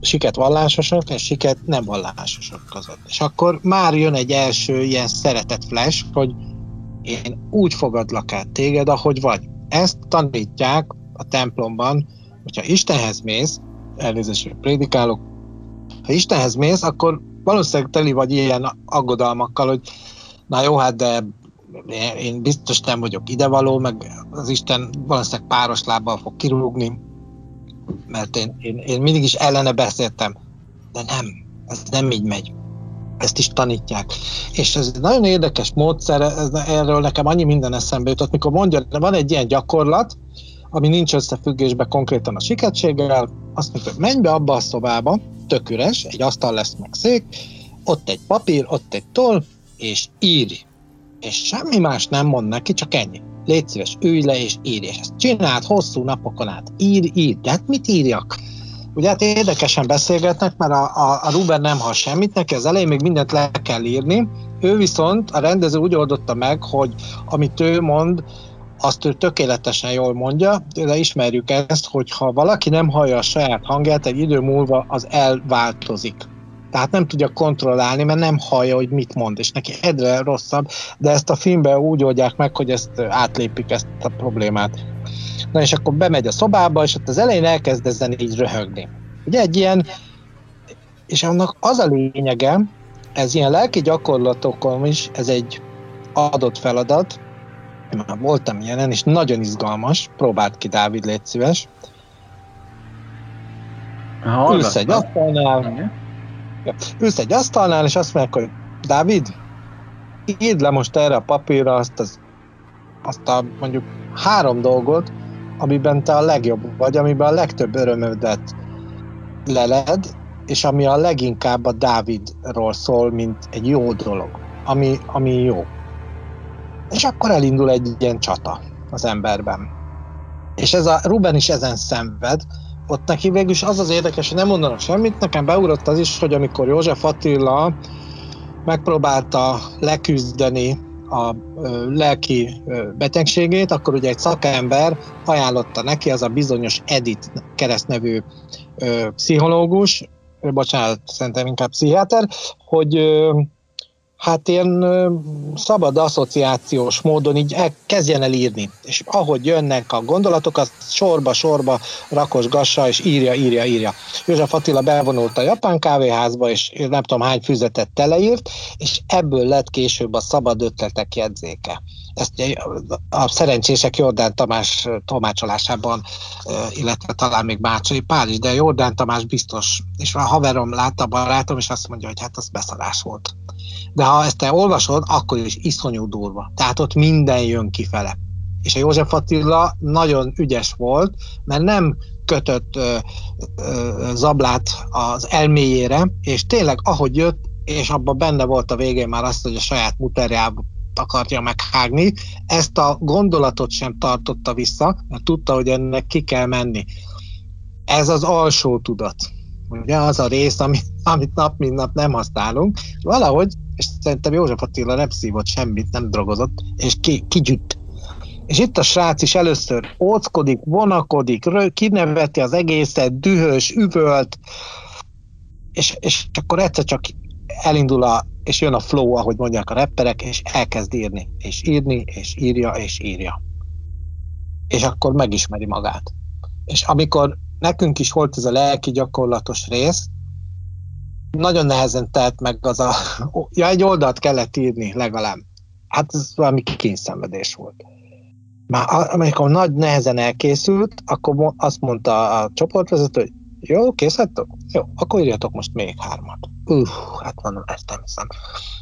siket vallásosok, és siket nem vallásosok között. És akkor már jön egy első ilyen szeretett flash, hogy én úgy fogadlak el téged, ahogy vagy. Ezt tanítják a templomban, hogyha Istenhez mész, elnézést, hogy prédikálok, ha Istenhez mész, akkor valószínűleg teli vagy ilyen aggodalmakkal, hogy na jó, hát de én biztos nem vagyok idevaló, meg az Isten valószínűleg páros lábbal fog kirúgni, mert én, én, én mindig is ellene beszéltem. De nem, ez nem így megy. Ezt is tanítják. És ez nagyon érdekes módszer, ez, erről nekem annyi minden eszembe jutott, mikor mondja, van egy ilyen gyakorlat, ami nincs összefüggésben konkrétan a siketséggel, azt mondja, hogy menj be abba a szobába, tök üres, egy asztal lesz meg szék, ott egy papír, ott egy toll, és írj. És semmi más nem mond neki, csak ennyi. Légy szíves, ülj le és írj, és ezt csináld hosszú napokon át. Írj, írj, de hát mit írjak? Ugye hát érdekesen beszélgetnek, mert a, a, a Ruben nem hall semmit, neki az elején még mindent le kell írni. Ő viszont, a rendező úgy oldotta meg, hogy amit ő mond, azt ő tökéletesen jól mondja, de ismerjük ezt, hogy ha valaki nem hallja a saját hangját, egy idő múlva az elváltozik. Tehát nem tudja kontrollálni, mert nem hallja, hogy mit mond, és neki egyre rosszabb, de ezt a filmben úgy oldják meg, hogy ezt átlépik, ezt a problémát. Na és akkor bemegy a szobába, és ott az elején elkezd ezen így röhögni. Ugye egy ilyen, és annak az a lényege, ez ilyen lelki gyakorlatokon is, ez egy adott feladat, én már voltam ilyenen, és nagyon izgalmas, próbáld ki, Dávid, légy szíves. Ülsz egy asztalnál, ülsz egy asztalnál, és azt mondják, hogy Dávid, írd le most erre a papírra azt, az, azt a mondjuk három dolgot, amiben te a legjobb vagy, amiben a legtöbb örömödet leled, és ami a leginkább a Dávidról szól, mint egy jó dolog, ami, ami jó. És akkor elindul egy ilyen csata az emberben. És ez a Ruben is ezen szenved, ott neki végülis az az érdekes, hogy nem mondanak semmit, nekem beugrott az is, hogy amikor József Attila megpróbálta leküzdeni a lelki betegségét, akkor ugye egy szakember ajánlotta neki, az a bizonyos Edith keresztnevű pszichológus, bocsánat, szerintem inkább pszichiáter, hogy hát ilyen szabad asszociációs módon így kezdjen el írni. És ahogy jönnek a gondolatok, azt sorba-sorba rakosgassa, és írja, írja, írja. József Attila bevonult a japán kávéházba, és nem tudom hány füzetet teleírt, és ebből lett később a szabad ötletek jegyzéke. Ezt a szerencsések Jordán Tamás tolmácsolásában, illetve talán még Mácsai Pál is, de Jordán Tamás biztos. És a haverom látta, barátom, és azt mondja, hogy hát az beszarás volt. De ha ezt te olvasod, akkor is iszonyú durva. Tehát ott minden jön kifele. És a József Attila nagyon ügyes volt, mert nem kötött ö, ö, zablát az elméjére, és tényleg ahogy jött, és abban benne volt a végén már azt, hogy a saját muterjába akarja meghágni, ezt a gondolatot sem tartotta vissza, mert tudta, hogy ennek ki kell menni. Ez az alsó tudat. Ugye az a rész, amit, amit nap mint nap nem használunk, valahogy, és szerintem József Attila nem szívott semmit, nem drogozott, és ki, kigyűjt. És itt a srác is először óckodik, vonakodik, rö, kineveti az egészet, dühös, üvölt, és, és akkor egyszer csak elindul a, és jön a flow, ahogy mondják a rapperek, és elkezd írni, és írni, és írja, és írja. és akkor megismeri magát. És amikor nekünk is volt ez a lelki gyakorlatos rész, nagyon nehezen telt meg az a... Ja, egy oldalt kellett írni legalább. Hát ez valami kényszenvedés volt. Már amikor nagy nehezen elkészült, akkor azt mondta a csoportvezető, hogy jó, készhettek? Jó, akkor írjatok most még hármat. Uff, hát mondom, ezt nem hiszem.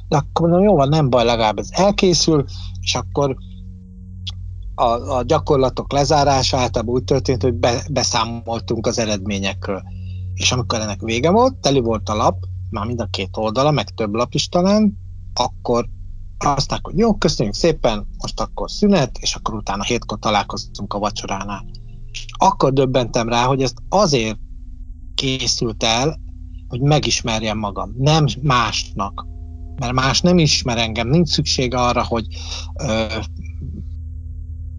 De akkor mondom, jó van, nem baj, legalább ez elkészül, és akkor a, a gyakorlatok lezárása általában úgy történt, hogy be, beszámoltunk az eredményekről. És amikor ennek vége volt, teli volt a lap, már mind a két oldala, meg több lap is talán, akkor aztán, hogy jó, köszönjük szépen, most akkor szünet, és akkor utána hétkor találkozunk a vacsoránál. És akkor döbbentem rá, hogy ezt azért készült el, hogy megismerjem magam, nem másnak. Mert más nem ismer engem, nincs szüksége arra, hogy ö,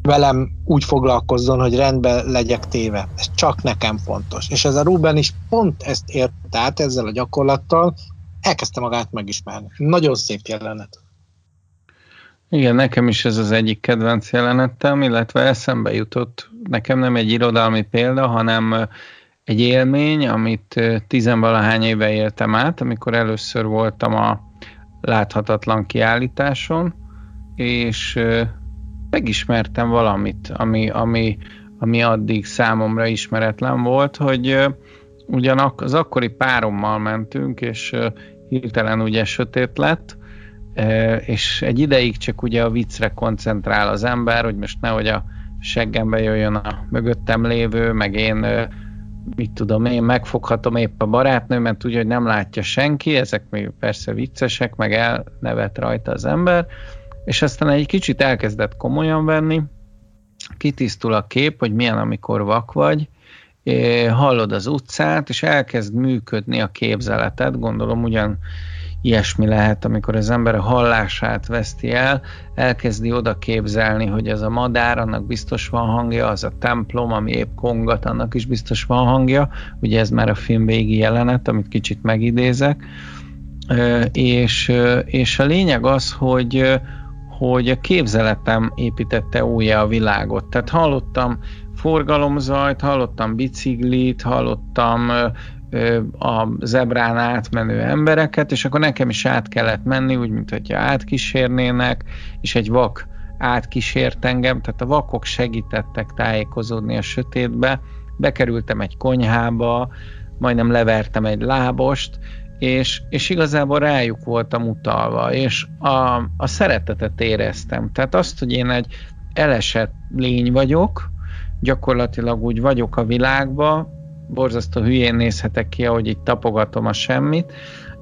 velem úgy foglalkozzon, hogy rendben legyek téve. Ez csak nekem fontos. És ez a Ruben is pont ezt ért át ezzel a gyakorlattal, elkezdte magát megismerni. Nagyon szép jelenet. Igen, nekem is ez az egyik kedvenc jelenetem, illetve eszembe jutott. Nekem nem egy irodalmi példa, hanem egy élmény, amit tizenvalahány éve éltem át, amikor először voltam a láthatatlan kiállításon, és megismertem valamit, ami, ami, ami addig számomra ismeretlen volt, hogy ugyanak az akkori párommal mentünk, és hirtelen ugye sötét lett, és egy ideig csak ugye a viccre koncentrál az ember, hogy most nehogy a seggembe jöjjön a mögöttem lévő, meg én, mit tudom én, megfoghatom épp a barátnőmet, úgy, hogy nem látja senki, ezek még persze viccesek, meg elnevet rajta az ember, és aztán egy kicsit elkezdett komolyan venni, kitisztul a kép, hogy milyen, amikor vak vagy, hallod az utcát, és elkezd működni a képzeletet, gondolom ugyan ilyesmi lehet, amikor az ember a hallását veszti el, elkezdi oda képzelni, hogy az a madár, annak biztos van hangja, az a templom, ami épp kongat, annak is biztos van hangja, ugye ez már a film végi jelenet, amit kicsit megidézek, és, és a lényeg az, hogy, hogy a képzeletem építette újjá a világot, tehát hallottam forgalomzajt, hallottam biciklit, hallottam a zebrán átmenő embereket, és akkor nekem is át kellett menni, úgy, mint hogyha átkísérnének, és egy vak átkísért engem, tehát a vakok segítettek tájékozódni a sötétbe, bekerültem egy konyhába, majdnem levertem egy lábost, és, és igazából rájuk voltam utalva, és a, a szeretetet éreztem. Tehát azt, hogy én egy elesett lény vagyok, gyakorlatilag úgy vagyok a világba, borzasztó hülyén nézhetek ki, ahogy itt tapogatom a semmit,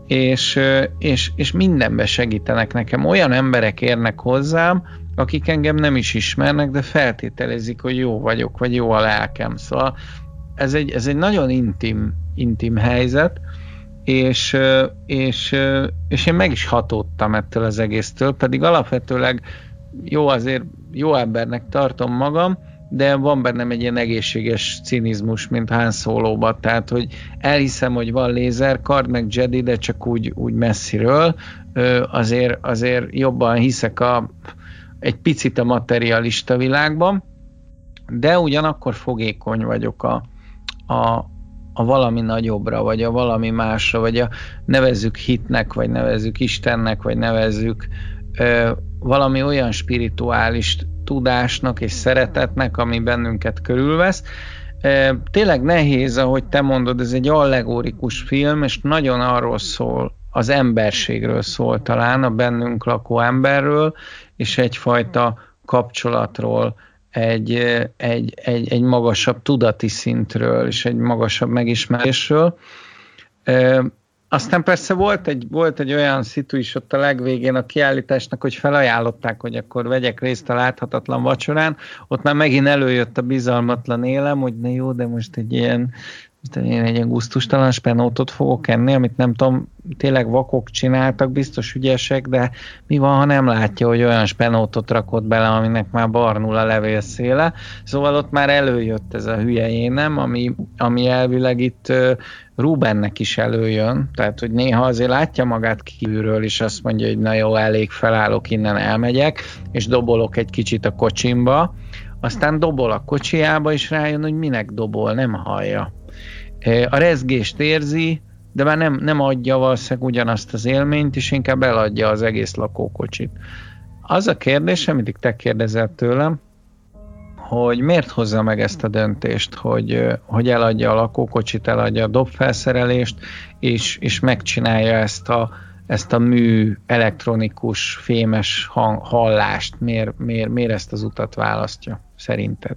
és, és, és mindenben segítenek nekem. Olyan emberek érnek hozzám, akik engem nem is ismernek, de feltételezik, hogy jó vagyok, vagy jó a lelkem. Szóval ez egy, ez egy nagyon intim, intim helyzet, és, és, és én meg is hatódtam ettől az egésztől, pedig alapvetőleg jó azért, jó embernek tartom magam, de van bennem egy ilyen egészséges cinizmus, mint Han Solo-ba, tehát, hogy elhiszem, hogy van lézerkard, meg Jedi, de csak úgy, úgy messziről, azért, azért jobban hiszek a, egy picit a materialista világban, de ugyanakkor fogékony vagyok a, a, a valami nagyobbra, vagy a valami másra, vagy a nevezzük hitnek, vagy nevezzük Istennek, vagy nevezzük ö, valami olyan spirituális tudásnak és szeretetnek, ami bennünket körülvesz. Tényleg nehéz, ahogy te mondod, ez egy allegórikus film, és nagyon arról szól, az emberségről szól talán, a bennünk lakó emberről, és egyfajta kapcsolatról, egy, egy, egy, egy magasabb tudati szintről, és egy magasabb megismerésről. Aztán persze volt egy, volt egy olyan szitu is ott a legvégén a kiállításnak, hogy felajánlották, hogy akkor vegyek részt a láthatatlan vacsorán. Ott már megint előjött a bizalmatlan élem, hogy ne jó, de most egy ilyen, most én egy ilyen gusztustalan spenótot fogok enni, amit nem tudom, tényleg vakok csináltak, biztos ügyesek, de mi van, ha nem látja, hogy olyan spenótot rakott bele, aminek már barnul a levélszéle. Szóval ott már előjött ez a hülye énem, ami, ami elvileg itt Rubennek is előjön, tehát, hogy néha azért látja magát kívülről, és azt mondja, hogy na jó, elég, felállok, innen elmegyek, és dobolok egy kicsit a kocsimba, aztán dobol a kocsiába, és rájön, hogy minek dobol, nem hallja. A rezgést érzi, de már nem, nem adja valószínűleg ugyanazt az élményt, és inkább eladja az egész lakókocsit. Az a kérdés, amit te kérdezett tőlem, hogy miért hozza meg ezt a döntést, hogy, hogy eladja a lakókocsit, eladja a dobfelszerelést, és, és megcsinálja ezt a, ezt a mű, elektronikus, fémes hang, hallást. Miért, miért, miért ezt az utat választja, szerinted?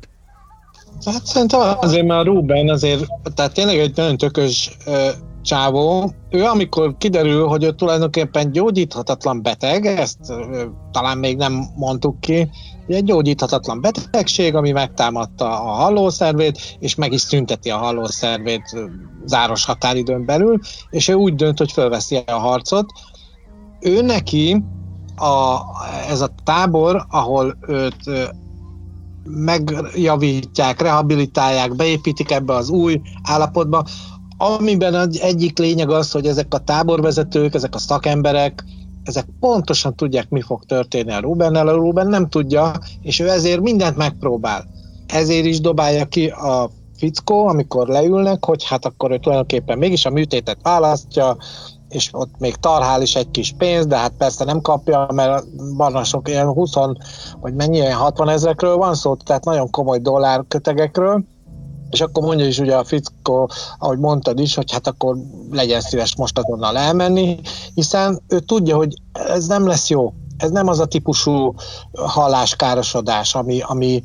Hát szerintem azért, mert Ruben azért, tehát tényleg egy nagyon tökös ö, csávó. Ő amikor kiderül, hogy ő tulajdonképpen gyógyíthatatlan beteg, ezt ö, talán még nem mondtuk ki, egy gyógyíthatatlan betegség, ami megtámadta a hallószervét, és meg is szünteti a hallószervét záros határidőn belül, és ő úgy dönt, hogy fölveszi a harcot. Ő neki a, ez a tábor, ahol őt ö, megjavítják, rehabilitálják, beépítik ebbe az új állapotba, amiben az egyik lényeg az, hogy ezek a táborvezetők, ezek a szakemberek, ezek pontosan tudják, mi fog történni a Rubennel, a Ruben nem tudja, és ő ezért mindent megpróbál. Ezért is dobálja ki a fickó, amikor leülnek, hogy hát akkor ő tulajdonképpen mégis a műtétet választja, és ott még tarhál is egy kis pénz, de hát persze nem kapja, mert van sok ilyen húsz, vagy mennyi, ilyen hatvan ezrekről van szó, tehát nagyon komoly dollárkötegekről, és akkor mondja is ugye a fickó, ahogy mondtad is, hogy hát akkor legyen szíves most azonnal elmenni, hiszen ő tudja, hogy ez nem lesz jó, ez nem az a típusú halláskárosodás, ami, ami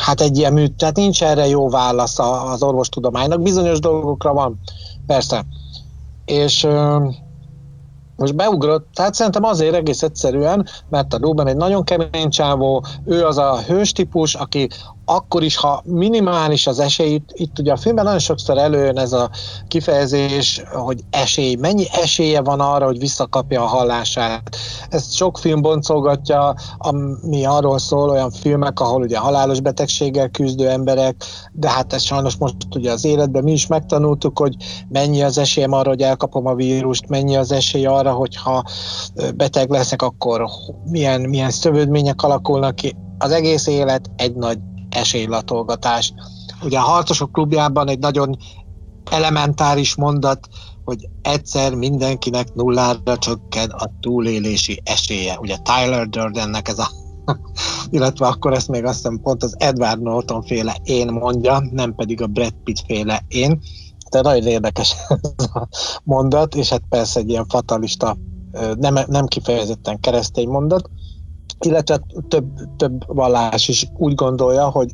hát egy ilyen műt, tehát nincs erre jó válasz az orvostudománynak, bizonyos dolgokra van, persze. És ö, most beugrott, tehát szerintem azért egész egyszerűen, mert a Ruben egy nagyon kemény csávó, ő az a hős típus, aki akkor is, ha minimális az esély, itt, itt ugye a filmben nagyon sokszor előjön ez a kifejezés, hogy esély, mennyi esélye van arra, hogy visszakapja a hallását. Ezt sok film boncolgatja, ami arról szól, olyan filmek, ahol ugye halálos betegséggel küzdő emberek, de hát ez sajnos most ugye az életben mi is megtanultuk, hogy mennyi az esélyem arra, hogy elkapom a vírust, mennyi az esély arra, hogyha beteg leszek, akkor milyen, milyen szövődmények alakulnak ki. Az egész élet egy nagy esélylatolgatás. Ugye a Harcosok klubjában egy nagyon elementáris mondat, hogy egyszer mindenkinek nullára csökken a túlélési esélye. Ugye Tyler Durdennek ez a illetve akkor ezt még azt hiszem pont az Edward Norton féle én mondja, nem pedig a Brad Pitt féle én. De nagyon érdekes ez a mondat, és hát persze egy ilyen fatalista, nem, nem kifejezetten keresztény mondat, illetve több, több vallás is úgy gondolja, hogy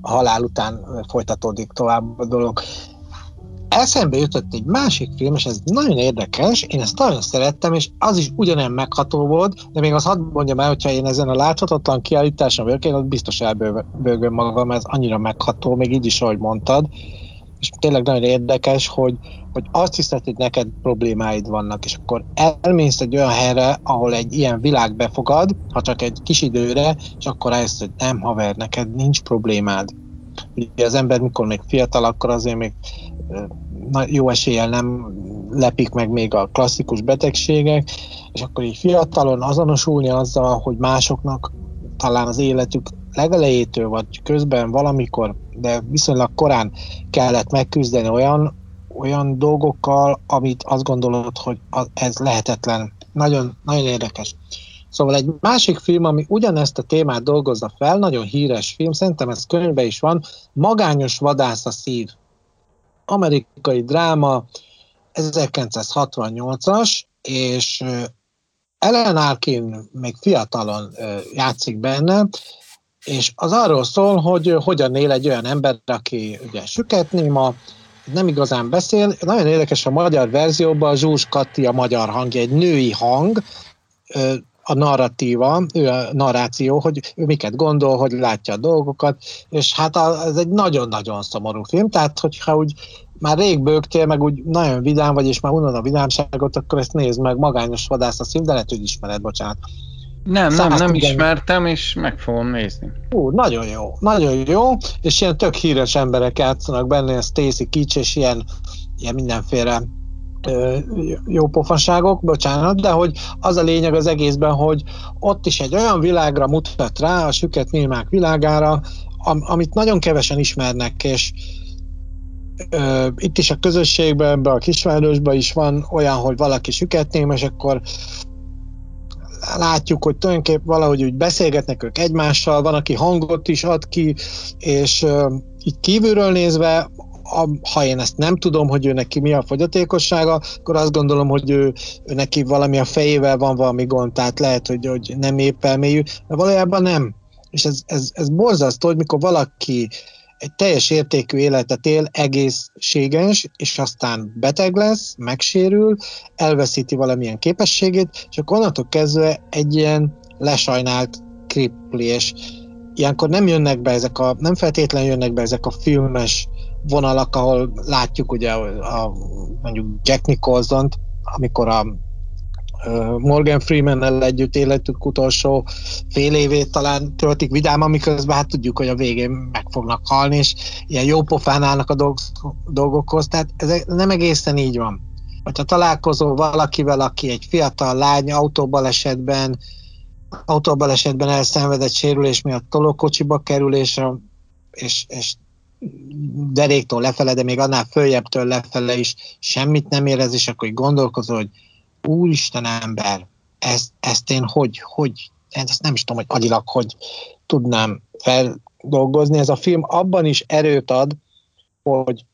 a halál után folytatódik tovább a dolog. Eszembe jutott egy másik film, és ez nagyon érdekes, én ezt nagyon szerettem, és az is ugyanilyen megható volt, de még azt hadd mondjam el, hogyha én ezen a láthatatlan kiállításon vagyok, én ott biztos elbőgöm magam, ez annyira megható, még így is, ahogy mondtad, és tényleg nagyon érdekes, hogy, hogy azt hiszed, hogy neked problémáid vannak, és akkor elmész egy olyan helyre, ahol egy ilyen világ befogad, ha csak egy kis időre, és akkor eljössz, hogy nem haver, neked nincs problémád. Ugye az ember, mikor még fiatal, akkor azért még jó eséllyel nem lepik meg még a klasszikus betegségek, és akkor így fiatalon azonosulni azzal, hogy másoknak talán az életük legelejétől, vagy közben valamikor, de viszonylag korán kellett megküzdeni olyan, olyan dolgokkal, amit azt gondolod, hogy ez lehetetlen. Nagyon, nagyon érdekes. Szóval egy másik film, ami ugyanezt a témát dolgozza fel, nagyon híres film, szerintem ez könyvben is van, Magányos vadász a szív. Amerikai dráma, ezerkilencszázhatvannyolcas, és Ellen Arkin még fiatalon játszik benne, és az arról szól, hogy hogyan él egy olyan ember, aki ugye süketnéma, nem igazán beszél. Nagyon érdekes a magyar verzióban, Zsúzs Kati a magyar hangja, egy női hang, a narratíva, ő a narráció, hogy ő miket gondol, hogy látja a dolgokat, és hát ez egy nagyon-nagyon szomorú film, tehát hogyha úgy már rég bőgtél, meg úgy nagyon vidám vagy, és már unod a vidámságot, akkor ezt nézd meg, Magányos vadász a szív, de lehet, hogy ismered, bocsánat. Nem, nem, nem ismertem, és meg fogom nézni. Ú, nagyon jó, nagyon jó, és ilyen tök híres emberek játszanak benne, Stacy Keach, és ilyen, ilyen mindenféle jó pofaságok, bocsánat, de hogy az a lényeg az egészben, hogy ott is egy olyan világra mutat rá, a süket némák világára, am- amit nagyon kevesen ismernek, és ö, itt is a közösségben, ebben a kisvárosban is van olyan, hogy valaki süket ném, és akkor látjuk, hogy tulajdonképp valahogy úgy beszélgetnek ők egymással, van, aki hangot is ad ki, és ö, így kívülről nézve, ha én ezt nem tudom, hogy ő neki mi a fogyatékossága, akkor azt gondolom, hogy ő, ő neki valami a fejével van valami gond, tehát lehet, hogy, hogy nem épp elmélyű, de valójában nem. És ez, ez, ez borzasztó, hogy mikor valaki egy teljes értékű életet él, egészséges, és aztán beteg lesz, megsérül, elveszíti valamilyen képességét, és akkor onnantól kezdve egy ilyen lesajnált kripli, és ilyenkor nem jönnek be ezek a, nem feltétlenül jönnek be ezek a filmes vonalak, ahol látjuk ugye a, a, mondjuk Jack Nicholson-t, amikor a, a Morgan Freeman-nel együtt életük utolsó fél évét talán töltik vidáman, miközben hát tudjuk, hogy a végén meg fognak halni, és ilyen jó pofán állnak a dolg, dolgokhoz, tehát ez nem egészen így van. Ha találkozol valakivel, aki egy fiatal lány autóbalesetben, autóbalesetben elszenvedett sérülés miatt tolókocsiba kerül, és, és, és deréktől lefele, de még annál följebbtől lefele is semmit nem érez, és akkor így gondolkozol, hogy úristen ember, ezt, ezt én hogy, hogy, ezt nem is tudom, hogy agyilag, hogy tudnám feldolgozni. Ez a film abban is erőt ad, hogy,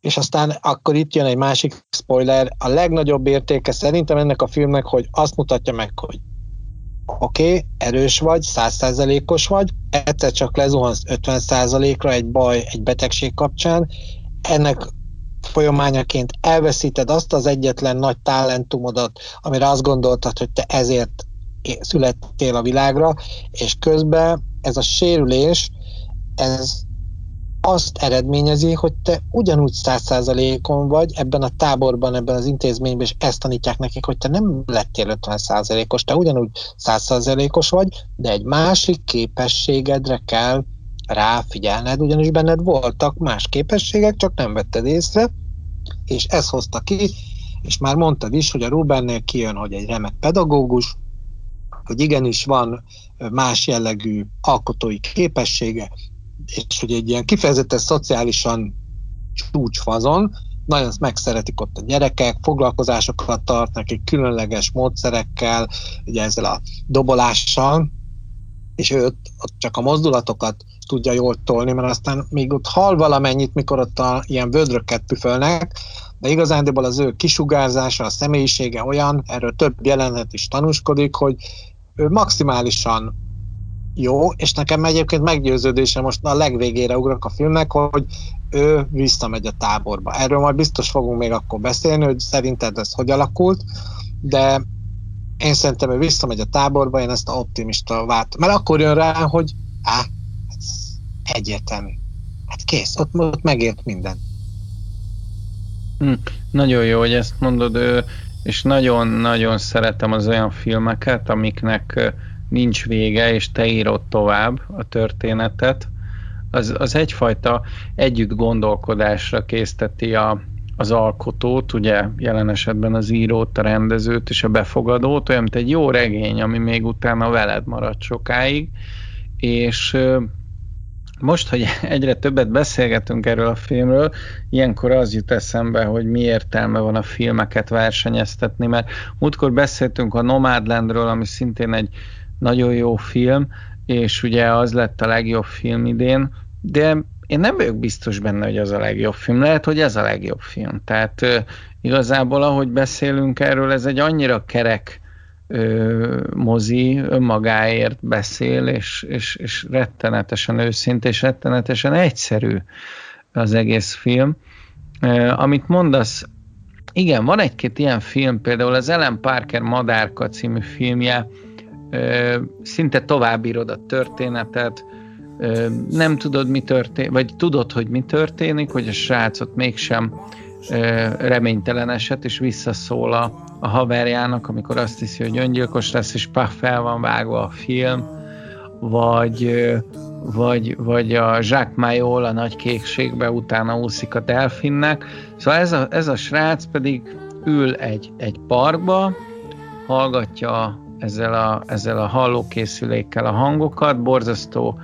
és aztán akkor itt jön egy másik spoiler, a legnagyobb értéke szerintem ennek a filmnek, hogy azt mutatja meg, hogy oké, okay, erős vagy, száz százalékos vagy, egyszer csak lezuhansz ötven százalékra egy baj, egy betegség kapcsán, ennek folyamányaként elveszíted azt az egyetlen nagy talentumodat, amire azt gondoltad, hogy te ezért születtél a világra, és közben ez a sérülés, ez azt eredményezi, hogy te ugyanúgy száz százalékon vagy ebben a táborban, ebben az intézményben, és ezt tanítják nekik, hogy te nem lettél ötven százalékos, te ugyanúgy száz százalékos vagy, de egy másik képességedre kell ráfigyelned, ugyanis benned voltak más képességek, csak nem vetted észre, és ez hozta ki, és már mondtad is, hogy a Rubennél kijön, hogy egy remek pedagógus, hogy igenis van más jellegű alkotói képessége, és hogy egy ilyen kifejezetten szociálisan csúcsfazon, nagyon megszeretik ott a gyerekek, foglalkozásokat tart nekik különleges módszerekkel, ugye ezzel a dobolással, és ő ott csak a mozdulatokat tudja jól tolni, mert aztán még ott hal valamennyit, mikor ott a, ilyen vödröket püfölnek, de igazándiból az ő kisugárzása, a személyisége olyan, erről több jelenet is tanúskodik, hogy ő maximálisan jó, és nekem egyébként meggyőződése most a legvégére ugrok a filmnek, hogy ő visszamegy a táborba. Erről majd biztos fogunk még akkor beszélni, hogy szerinted ez hogy alakult, de én szerintem ő visszamegy a táborba, én ezt a optimista vált. Mert akkor jön rá, hogy á, ez egyértelmű. Hát kész, ott, ott megért minden. Hm, nagyon jó, hogy ezt mondod, és nagyon-nagyon szeretem az olyan filmeket, amiknek nincs vége, és te írod tovább a történetet, az, az egyfajta együtt gondolkodásra készteti a, az alkotót, ugye jelen esetben az írót, a rendezőt és a befogadót, olyan, mint egy jó regény, ami még utána veled marad sokáig, és most, hogy egyre többet beszélgetünk erről a filmről, ilyenkor az jut eszembe, hogy mi értelme van a filmeket versenyeztetni, mert múltkor beszéltünk a Nomadlandről, ami szintén egy nagyon jó film, és ugye az lett a legjobb film idén, de én nem vagyok biztos benne, hogy az a legjobb film. Lehet, hogy ez a legjobb film. Tehát euh, igazából, ahogy beszélünk erről, ez egy annyira kerek euh, mozi, önmagáért beszél, és, és, és rettenetesen őszinte, és rettenetesen egyszerű az egész film. Euh, amit mondasz, igen, van egy-két ilyen film, például az Ellen Parker Madárka című filmje, szinte továbbírod a történetet, nem tudod, mi történik, vagy tudod, hogy mi történik, hogy a srácot mégsem reménytelen eset, és visszaszól a, a haverjának, amikor azt hiszi, hogy öngyilkos lesz, és pár fel van vágva a film. vagy, vagy, vagy a Jacques Mayol a Nagy kékségbe, utána úszik a delfinnek. Szóval ez a, ez a srác pedig ül egy, egy parkba, hallgatja ezzel a, ezzel a hallókészülékkel a hangokat, borzasztó.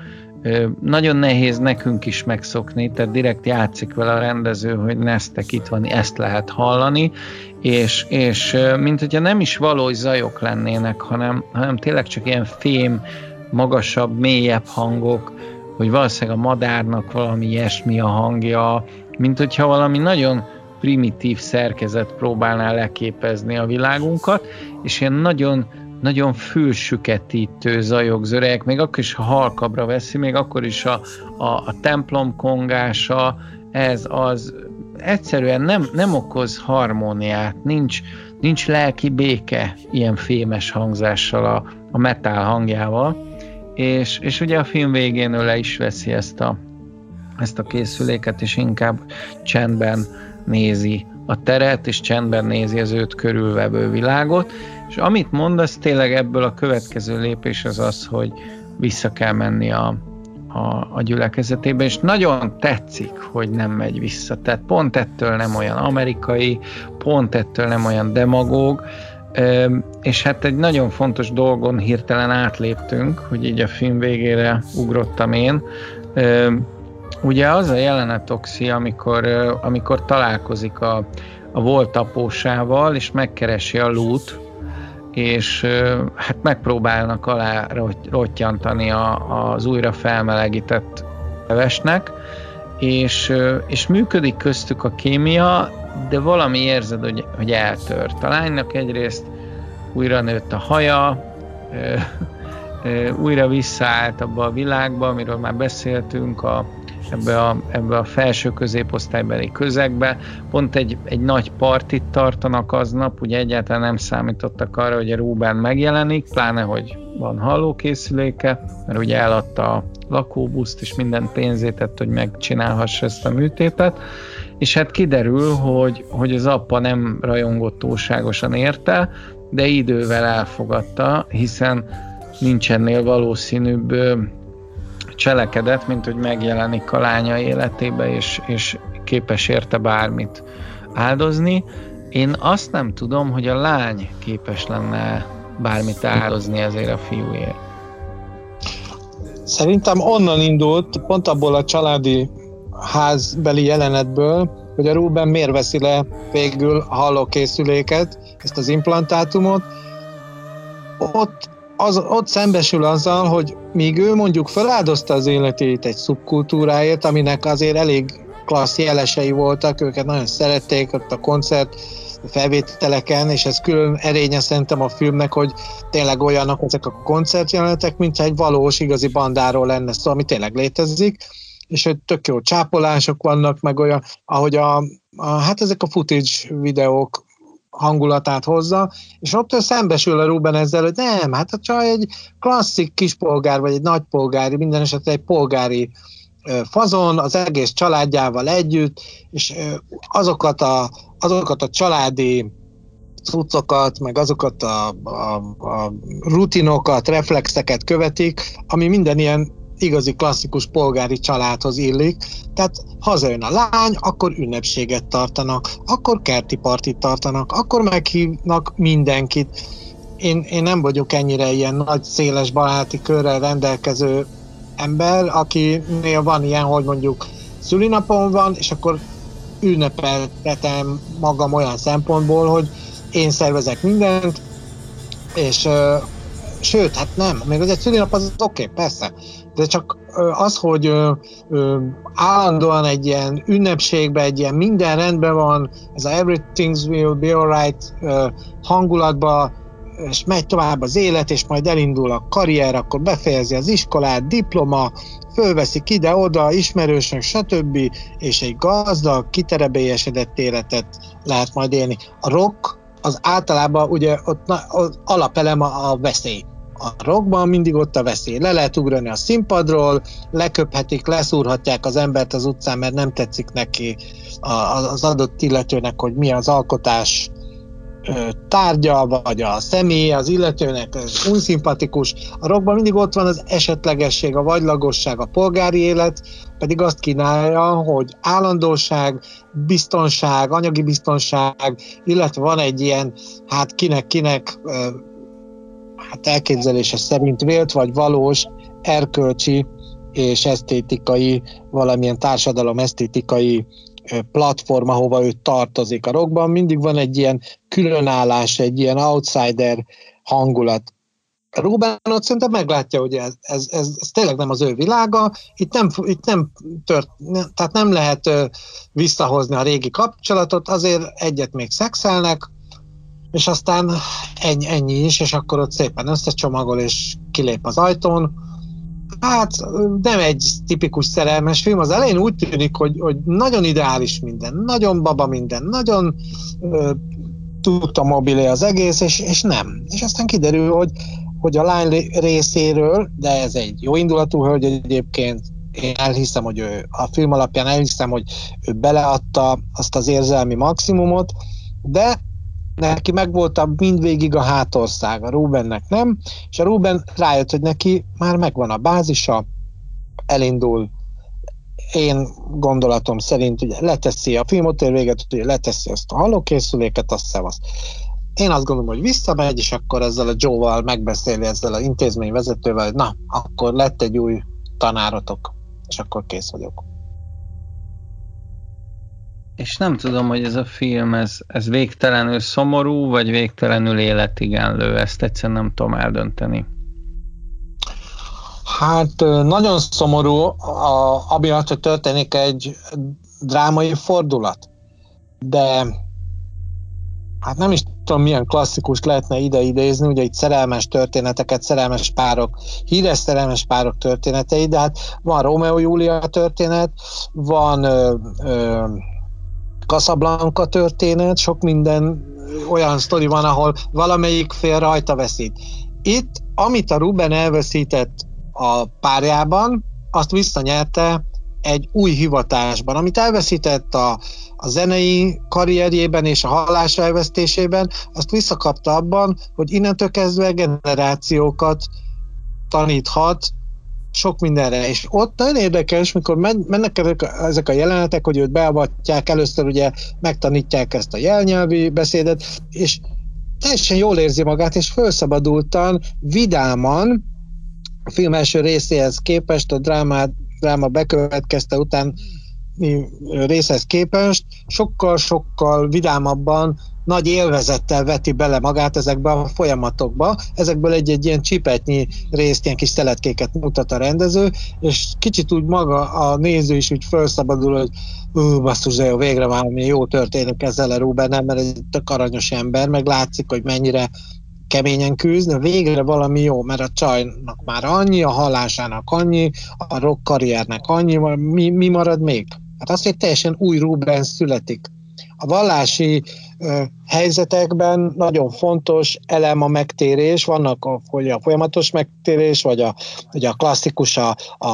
Nagyon nehéz nekünk is megszokni, tehát direkt játszik vele a rendező, hogy neztek itt van, ezt lehet hallani, és, és mint hogyha nem is valós zajok lennének, hanem, hanem tényleg csak ilyen fém, magasabb, mélyebb hangok, hogy valószínűleg a madárnak valami ilyesmi a hangja, mint hogyha valami nagyon primitív szerkezet próbálná leképezni a világunkat, és ilyen nagyon nagyon fülsüketítő zajok zörejek, még akkor is, ha halkabbra veszi, még akkor is a, a, a templom kongása, ez az egyszerűen nem, nem okoz harmóniát, nincs, nincs lelki béke ilyen fémes hangzással, a, a metal hangjával, és, és ugye a film végén ő le is veszi ezt a, ezt a készüléket, és inkább csendben nézi a teret, és csendben nézi az őt körülvevő világot, és amit mondasz, tényleg ebből a következő lépés az az, hogy vissza kell menni a, a, a gyülekezetébe, és nagyon tetszik, hogy nem megy vissza, tehát pont ettől nem olyan amerikai, pont ettől nem olyan demagóg, és hát egy nagyon fontos dolgon hirtelen átléptünk, hogy így a film végére ugrottam én. Ugye az a jelenet, Oxi, amikor, amikor találkozik a, a volt apósával, és megkeresi a Lút, és hát megpróbálnak alá rottyantani a, az újra felmelegített levesnek, és, és működik köztük a kémia, de valami érzed, hogy, hogy eltört. A lánynak egyrészt újra nőtt a haja, ö, ö, újra visszaállt abba a világba, amiről már beszéltünk, a Ebbe a, ebbe a felső középosztálybeli közegbe. Pont egy, egy nagy partit tartanak aznap, ugye egyáltalán nem számítottak arra, hogy a Ruben megjelenik, pláne, hogy van hallókészüléke, mert ugye eladta a lakóbuszt, és minden pénzét tett, hogy megcsinálhassa ezt a műtétet, és hát kiderül, hogy, hogy az apa nem rajongott túlságosan érte, de idővel elfogadta, hiszen nincs ennél valószínűbb cselekedett, mint hogy megjelenik a lánya életébe, és, és képes érte bármit áldozni. Én azt nem tudom, hogy a lány képes lenne bármit áldozni ezért a fiúért. Szerintem onnan indult, pont abból a családi házbeli jelenetből, hogy a Ruben miért veszi le végül a hallókészüléket, ezt az implantátumot. Ott Az, ott szembesül azzal, hogy míg ő mondjuk feláldozta az életét egy szubkultúráért, aminek azért elég klassz jelesei voltak, őket nagyon szerették ott a koncert felvételeken, és ez külön erénye szerintem a filmnek, hogy tényleg olyanok ezek a koncertjelenetek, mint egy valós, igazi bandáról lenne szó, ami tényleg létezik, és hogy tök jó csápolások vannak, meg olyan, ahogy a, a hát ezek a footage videók hangulatát hozza, és ott ő szembesül a Ruben ezzel, hogy nem, hát a csaj egy klasszik kispolgár, vagy egy nagypolgári, minden esetre egy polgári fazon, az egész családjával együtt, és azokat a, azokat a családi cuccokat, meg azokat a, a, a rutinokat, reflexeket követik, ami minden ilyen igazi klasszikus polgári családhoz illik, tehát hazajön a lány, akkor ünnepséget tartanak, akkor kerti partit tartanak, akkor meghívnak mindenkit. Én, én nem vagyok ennyire ilyen nagy, széles baráti körrel rendelkező ember, akinél van ilyen, hogy mondjuk szülinapon van, és akkor ünnepeltetem magam olyan szempontból, hogy én szervezek mindent, és sőt, hát nem, még az egy szülinap az oké, okay, persze, de csak az, hogy állandóan egy ilyen ünnepségben, egy ilyen minden rendben van, ez a everything will be alright hangulatban, és megy tovább az élet, és majd elindul a karrier, akkor befejezi az iskolát, diploma, fölveszik ide-oda, ismerősök, stb., és egy gazdag, kiterebélyesedett életet lehet majd élni. A rock az általában ugye ott az alapelem a veszély. A rockban mindig ott a veszély. Le lehet ugrani a színpadról, leköphetik, leszúrhatják az embert az utcán, mert nem tetszik neki az adott illetőnek, hogy mi az alkotás tárgya, vagy a személy az illetőnek ez unszimpatikus. A rockban mindig ott van az esetlegesség, a vagylagosság, a polgári élet, pedig azt kínálja, hogy állandóság, biztonság, anyagi biztonság, illetve van egy ilyen, hát kinek-kinek hát elképzelése szerint vélt, vagy valós, erkölcsi és esztétikai, valamilyen társadalom esztétikai platform, ahova ő tartozik. A rockban mindig van egy ilyen különállás, egy ilyen outsider hangulat. Ruben ott szerintem meglátja, hogy ez, ez, ez, ez tényleg nem az ő világa, itt nem, itt nem tört, nem, tehát nem lehet ö, visszahozni a régi kapcsolatot, azért egyet még szexelnek, és aztán ennyi, ennyi is, és akkor ott szépen összecsomagol, és kilép az ajtón. Hát nem egy tipikus szerelmes film, az elején úgy tűnik, hogy, hogy nagyon ideális minden, nagyon baba minden, nagyon ö, tudta mobilé az egész, és, és nem. És aztán kiderül, hogy, hogy a lány részéről, de ez egy jó indulatú hölgy egyébként, én elhiszem, hogy ő, a film alapján elhiszem, hogy ő beleadta azt az érzelmi maximumot, de neki megvolt a mindvégig a hátország, a Rubennek nem, és a Ruben rájött, hogy neki már megvan a bázisa, elindul, én gondolatom szerint ugye leteszi a filmotér véget, ugye leteszi azt a hallókészüléket, azt szevasz. Én azt gondolom, hogy visszamegy, és akkor ezzel a Joe-val megbeszéli, ezzel a intézményvezetővel, hogy na, akkor lett egy új tanárotok, és akkor kész vagyok. És nem tudom, hogy ez a film, ez, ez végtelenül szomorú, vagy végtelenül életigenlő, ezt egyszerűen nem tudom eldönteni. Hát nagyon szomorú, amiatt, hogy történik egy drámai fordulat, de hát nem is tudom, milyen klasszikust lehetne ide idézni, ugye itt szerelmes történeteket, szerelmes párok, híres szerelmes párok történetei, de hát van Rómeó-Júlia történet, van ö, ö, Casablanca történet, sok minden olyan sztori van, ahol valamelyik fél rajta veszít. Itt, amit a Ruben elveszített a párjában, azt visszanyerte egy új hivatásban. Amit elveszített a, a zenei karrierjében és a hallás elvesztésében, azt visszakapta abban, hogy innentől kezdve generációkat taníthat sok mindenre. És ott nagyon érdekes, mikor mennek ezek a jelenetek, hogy őt beavatják, először ugye megtanítják ezt a jelnyelvi beszédet, és teljesen jól érzi magát, és felszabadultan, vidáman, a film első részéhez képest, a dráma, dráma bekövetkezte után részhez képest, sokkal-sokkal vidámabban, nagy élvezettel veti bele magát ezekbe a folyamatokba. Ezekből egy-egy ilyen csipetnyi részt, ilyen kis szeletkéket mutat a rendező, és kicsit úgy maga a néző is úgy felszabadul, hogy ú, basszus, de jó, végre valami jó történik ezzel a Rubennel, mert egy tök aranyos ember, meg látszik, hogy mennyire keményen küzd, de végre valami jó, mert a csajnak már annyi, a hallásának annyi, a rock karriernek annyi, mi, mi marad még? Hát azt, hogy teljesen új Ruben születik. A vallási ö, helyzetekben nagyon fontos elem a megtérés, vannak a, hogy a folyamatos megtérés, vagy a, vagy a klasszikus a, a,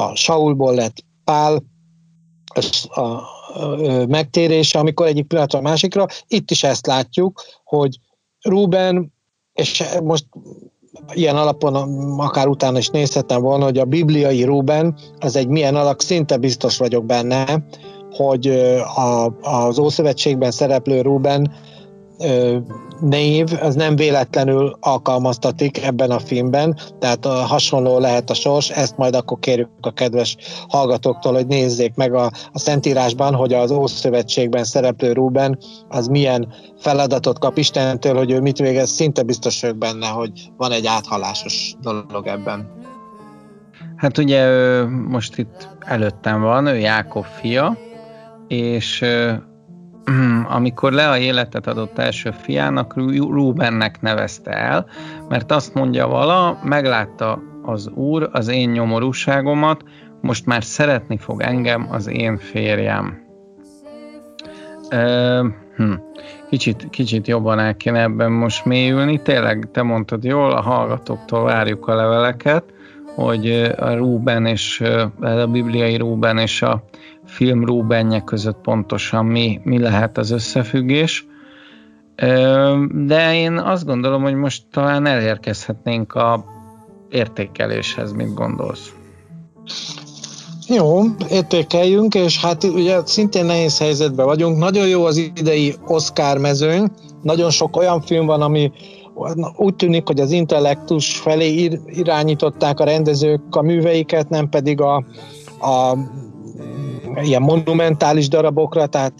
a Saulból lett Pál a, a, ö, megtérése, amikor egyik pillanatra a másikra. Itt is ezt látjuk, hogy Ruben, és most ilyen alapon akár utána is nézhettem volna, hogy a bibliai Ruben az egy milyen alak, szinte biztos vagyok benne, hogy a, az Ószövetségben szereplő Ruben név, az nem véletlenül alkalmaztatik ebben a filmben, tehát hasonló lehet a sors, ezt majd akkor kérjük a kedves hallgatóktól, hogy nézzék meg a, a Szentírásban, hogy az Ószövetségben szereplő Ruben az milyen feladatot kap Istentől, hogy ő mit végez, szinte biztos ők benne, hogy van egy áthalásos dolog ebben. Hát ugye most itt előttem van, ő Jákob fia, és amikor Lea életet adott első fiának, Rubennek nevezte el, mert azt mondja vala, meglátta az Úr az én nyomorúságomat, most már szeretni fog engem az én férjem. Ö, hm, kicsit, kicsit jobban el kéne ebben most mélyülni, tényleg te mondtad jól, a hallgatóktól várjuk a leveleket, hogy a Ruben és a bibliai Ruben és a film Rubenje között pontosan mi, mi lehet az összefüggés. De én azt gondolom, hogy most talán elérkezhetnénk a értékeléshez, mit gondolsz? Jó, értékeljünk, és hát ugye szintén nehéz helyzetben vagyunk. Nagyon jó az idei Oscar mezőny, nagyon sok olyan film van, ami úgy tűnik, hogy az intellektus felé irányították a rendezők a műveiket, nem pedig a, a ilyen monumentális darabokra, tehát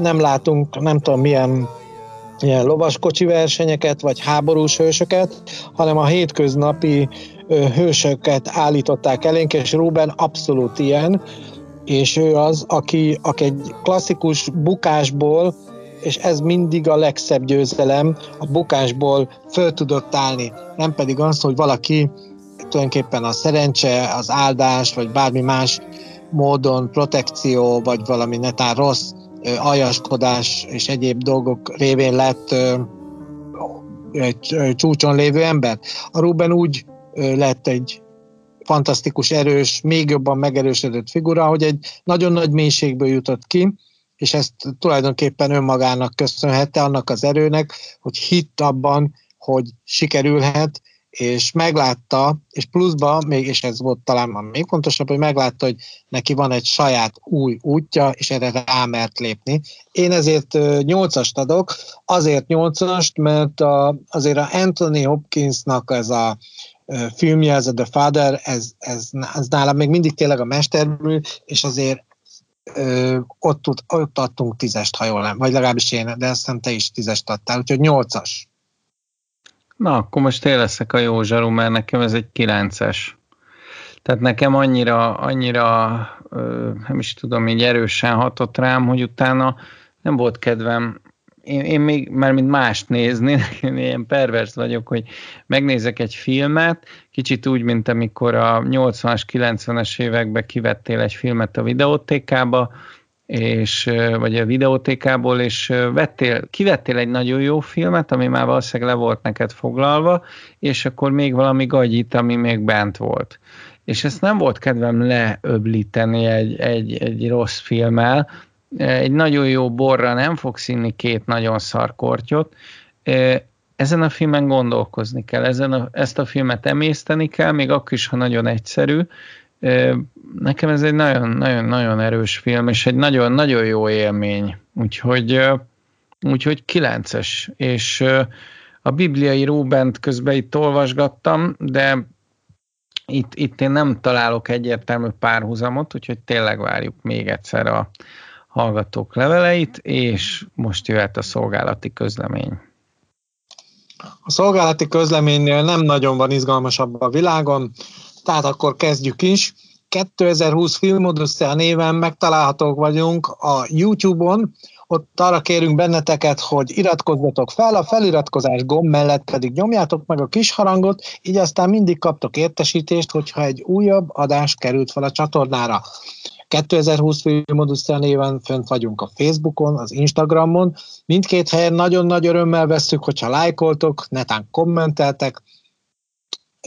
nem látunk, nem tudom milyen ilyen lovaskocsi versenyeket, vagy háborús hősöket, hanem a hétköznapi hősöket állították elénk, és Ruben abszolút ilyen, és ő az, aki, aki egy klasszikus bukásból, és ez mindig a legszebb győzelem, a bukásból föl tudott állni, nem pedig az, hogy valaki tulajdonképpen a szerencse, az áldás, vagy bármi más módon protekció, vagy valami netán rossz aljaskodás és egyéb dolgok révén lett egy csúcson lévő ember. A Ruben úgy lett egy fantasztikus, erős, még jobban megerősödött figura, hogy egy nagyon nagy mélységből jutott ki, és ezt tulajdonképpen önmagának köszönhette, annak az erőnek, hogy hitt abban, hogy sikerülhet, és meglátta, és pluszban, még, és ez volt talán a még fontosabb, hogy meglátta, hogy neki van egy saját új útja, és erre rámert lépni. Én ezért nyolcast adok, azért nyolcast, mert a, azért a Anthony Hopkinsnak ez a filmje, ez a The Father, ez, ez, ez nálam még mindig tényleg a mestermű, és azért ö, ott, ott adtunk tízest, ha jól nem, vagy legalábbis én, de azt hiszem te is tízest adtál, úgyhogy nyolcas. Na, akkor most én leszek a jó zsaru, mert nekem ez egy kilences. Tehát nekem annyira, annyira nem is tudom, így erősen hatott rám, hogy utána nem volt kedvem, én, én még már mint mást nézni, én ilyen pervers vagyok, hogy megnézek egy filmet, kicsit úgy, mint amikor a nyolcvanas, kilencvenes években kivettél egy filmet a videótékába, és, vagy a videótékából, és vettél, kivettél egy nagyon jó filmet, ami már valószínűleg le volt neked foglalva, és akkor még valami gagyit, ami még bent volt. És ezt nem volt kedvem leöblíteni egy, egy, egy rossz filmmel. Egy nagyon jó borra nem fogsz inni két nagyon szarkortyot. Ezen a filmen gondolkozni kell, ezen a, ezt a filmet emészteni kell, még akkor is, ha nagyon egyszerű. Nekem ez egy nagyon-nagyon erős film, és egy nagyon-nagyon jó élmény. Úgyhogy, úgyhogy kilences. És a bibliai Rubent közben itt olvasgattam, de itt, itt én nem találok egyértelmű párhuzamot, úgyhogy tényleg várjuk még egyszer a hallgatók leveleit, és most jöhet a szolgálati közlemény. A szolgálati közleménynél nem nagyon van izgalmasabb a világon, tehát akkor kezdjük is. kétezer-húsz Filmodosszea néven megtalálhatók vagyunk a YouTube-on, ott arra kérünk benneteket, hogy iratkozzatok fel, a feliratkozás gomb mellett pedig nyomjátok meg a kis harangot, így aztán mindig kaptok értesítést, hogyha egy újabb adás került fel a csatornára. kétezer-húsz Filmodosszea néven fönt vagyunk a Facebookon, az Instagramon, mindkét helyen nagyon nagy örömmel vesszük, hogyha lájkoltok, netán kommenteltek.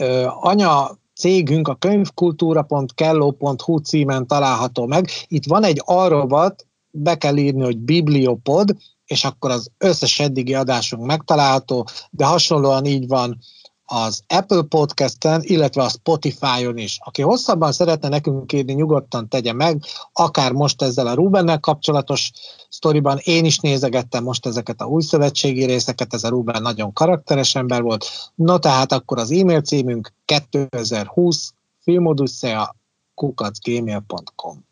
Ö, anya... cégünk a könyvkultúra pont kelló pont hú címen található meg. Itt van egy arrovat, be kell írni, hogy bibliopod, és akkor az összes eddigi adásunk megtalálható, de hasonlóan így van az Apple Podcasten, illetve a Spotify-on is. Aki hosszabban szeretne nekünk írni, nyugodtan tegye meg, akár most ezzel a Rubennel kapcsolatos sztoriban. Én is nézegettem most ezeket a új szövetségi részeket, ez a Ruben nagyon karakteres ember volt. No, tehát akkor az e-mail címünk kétezer-húsz filmodusszea kukac gmail pont com.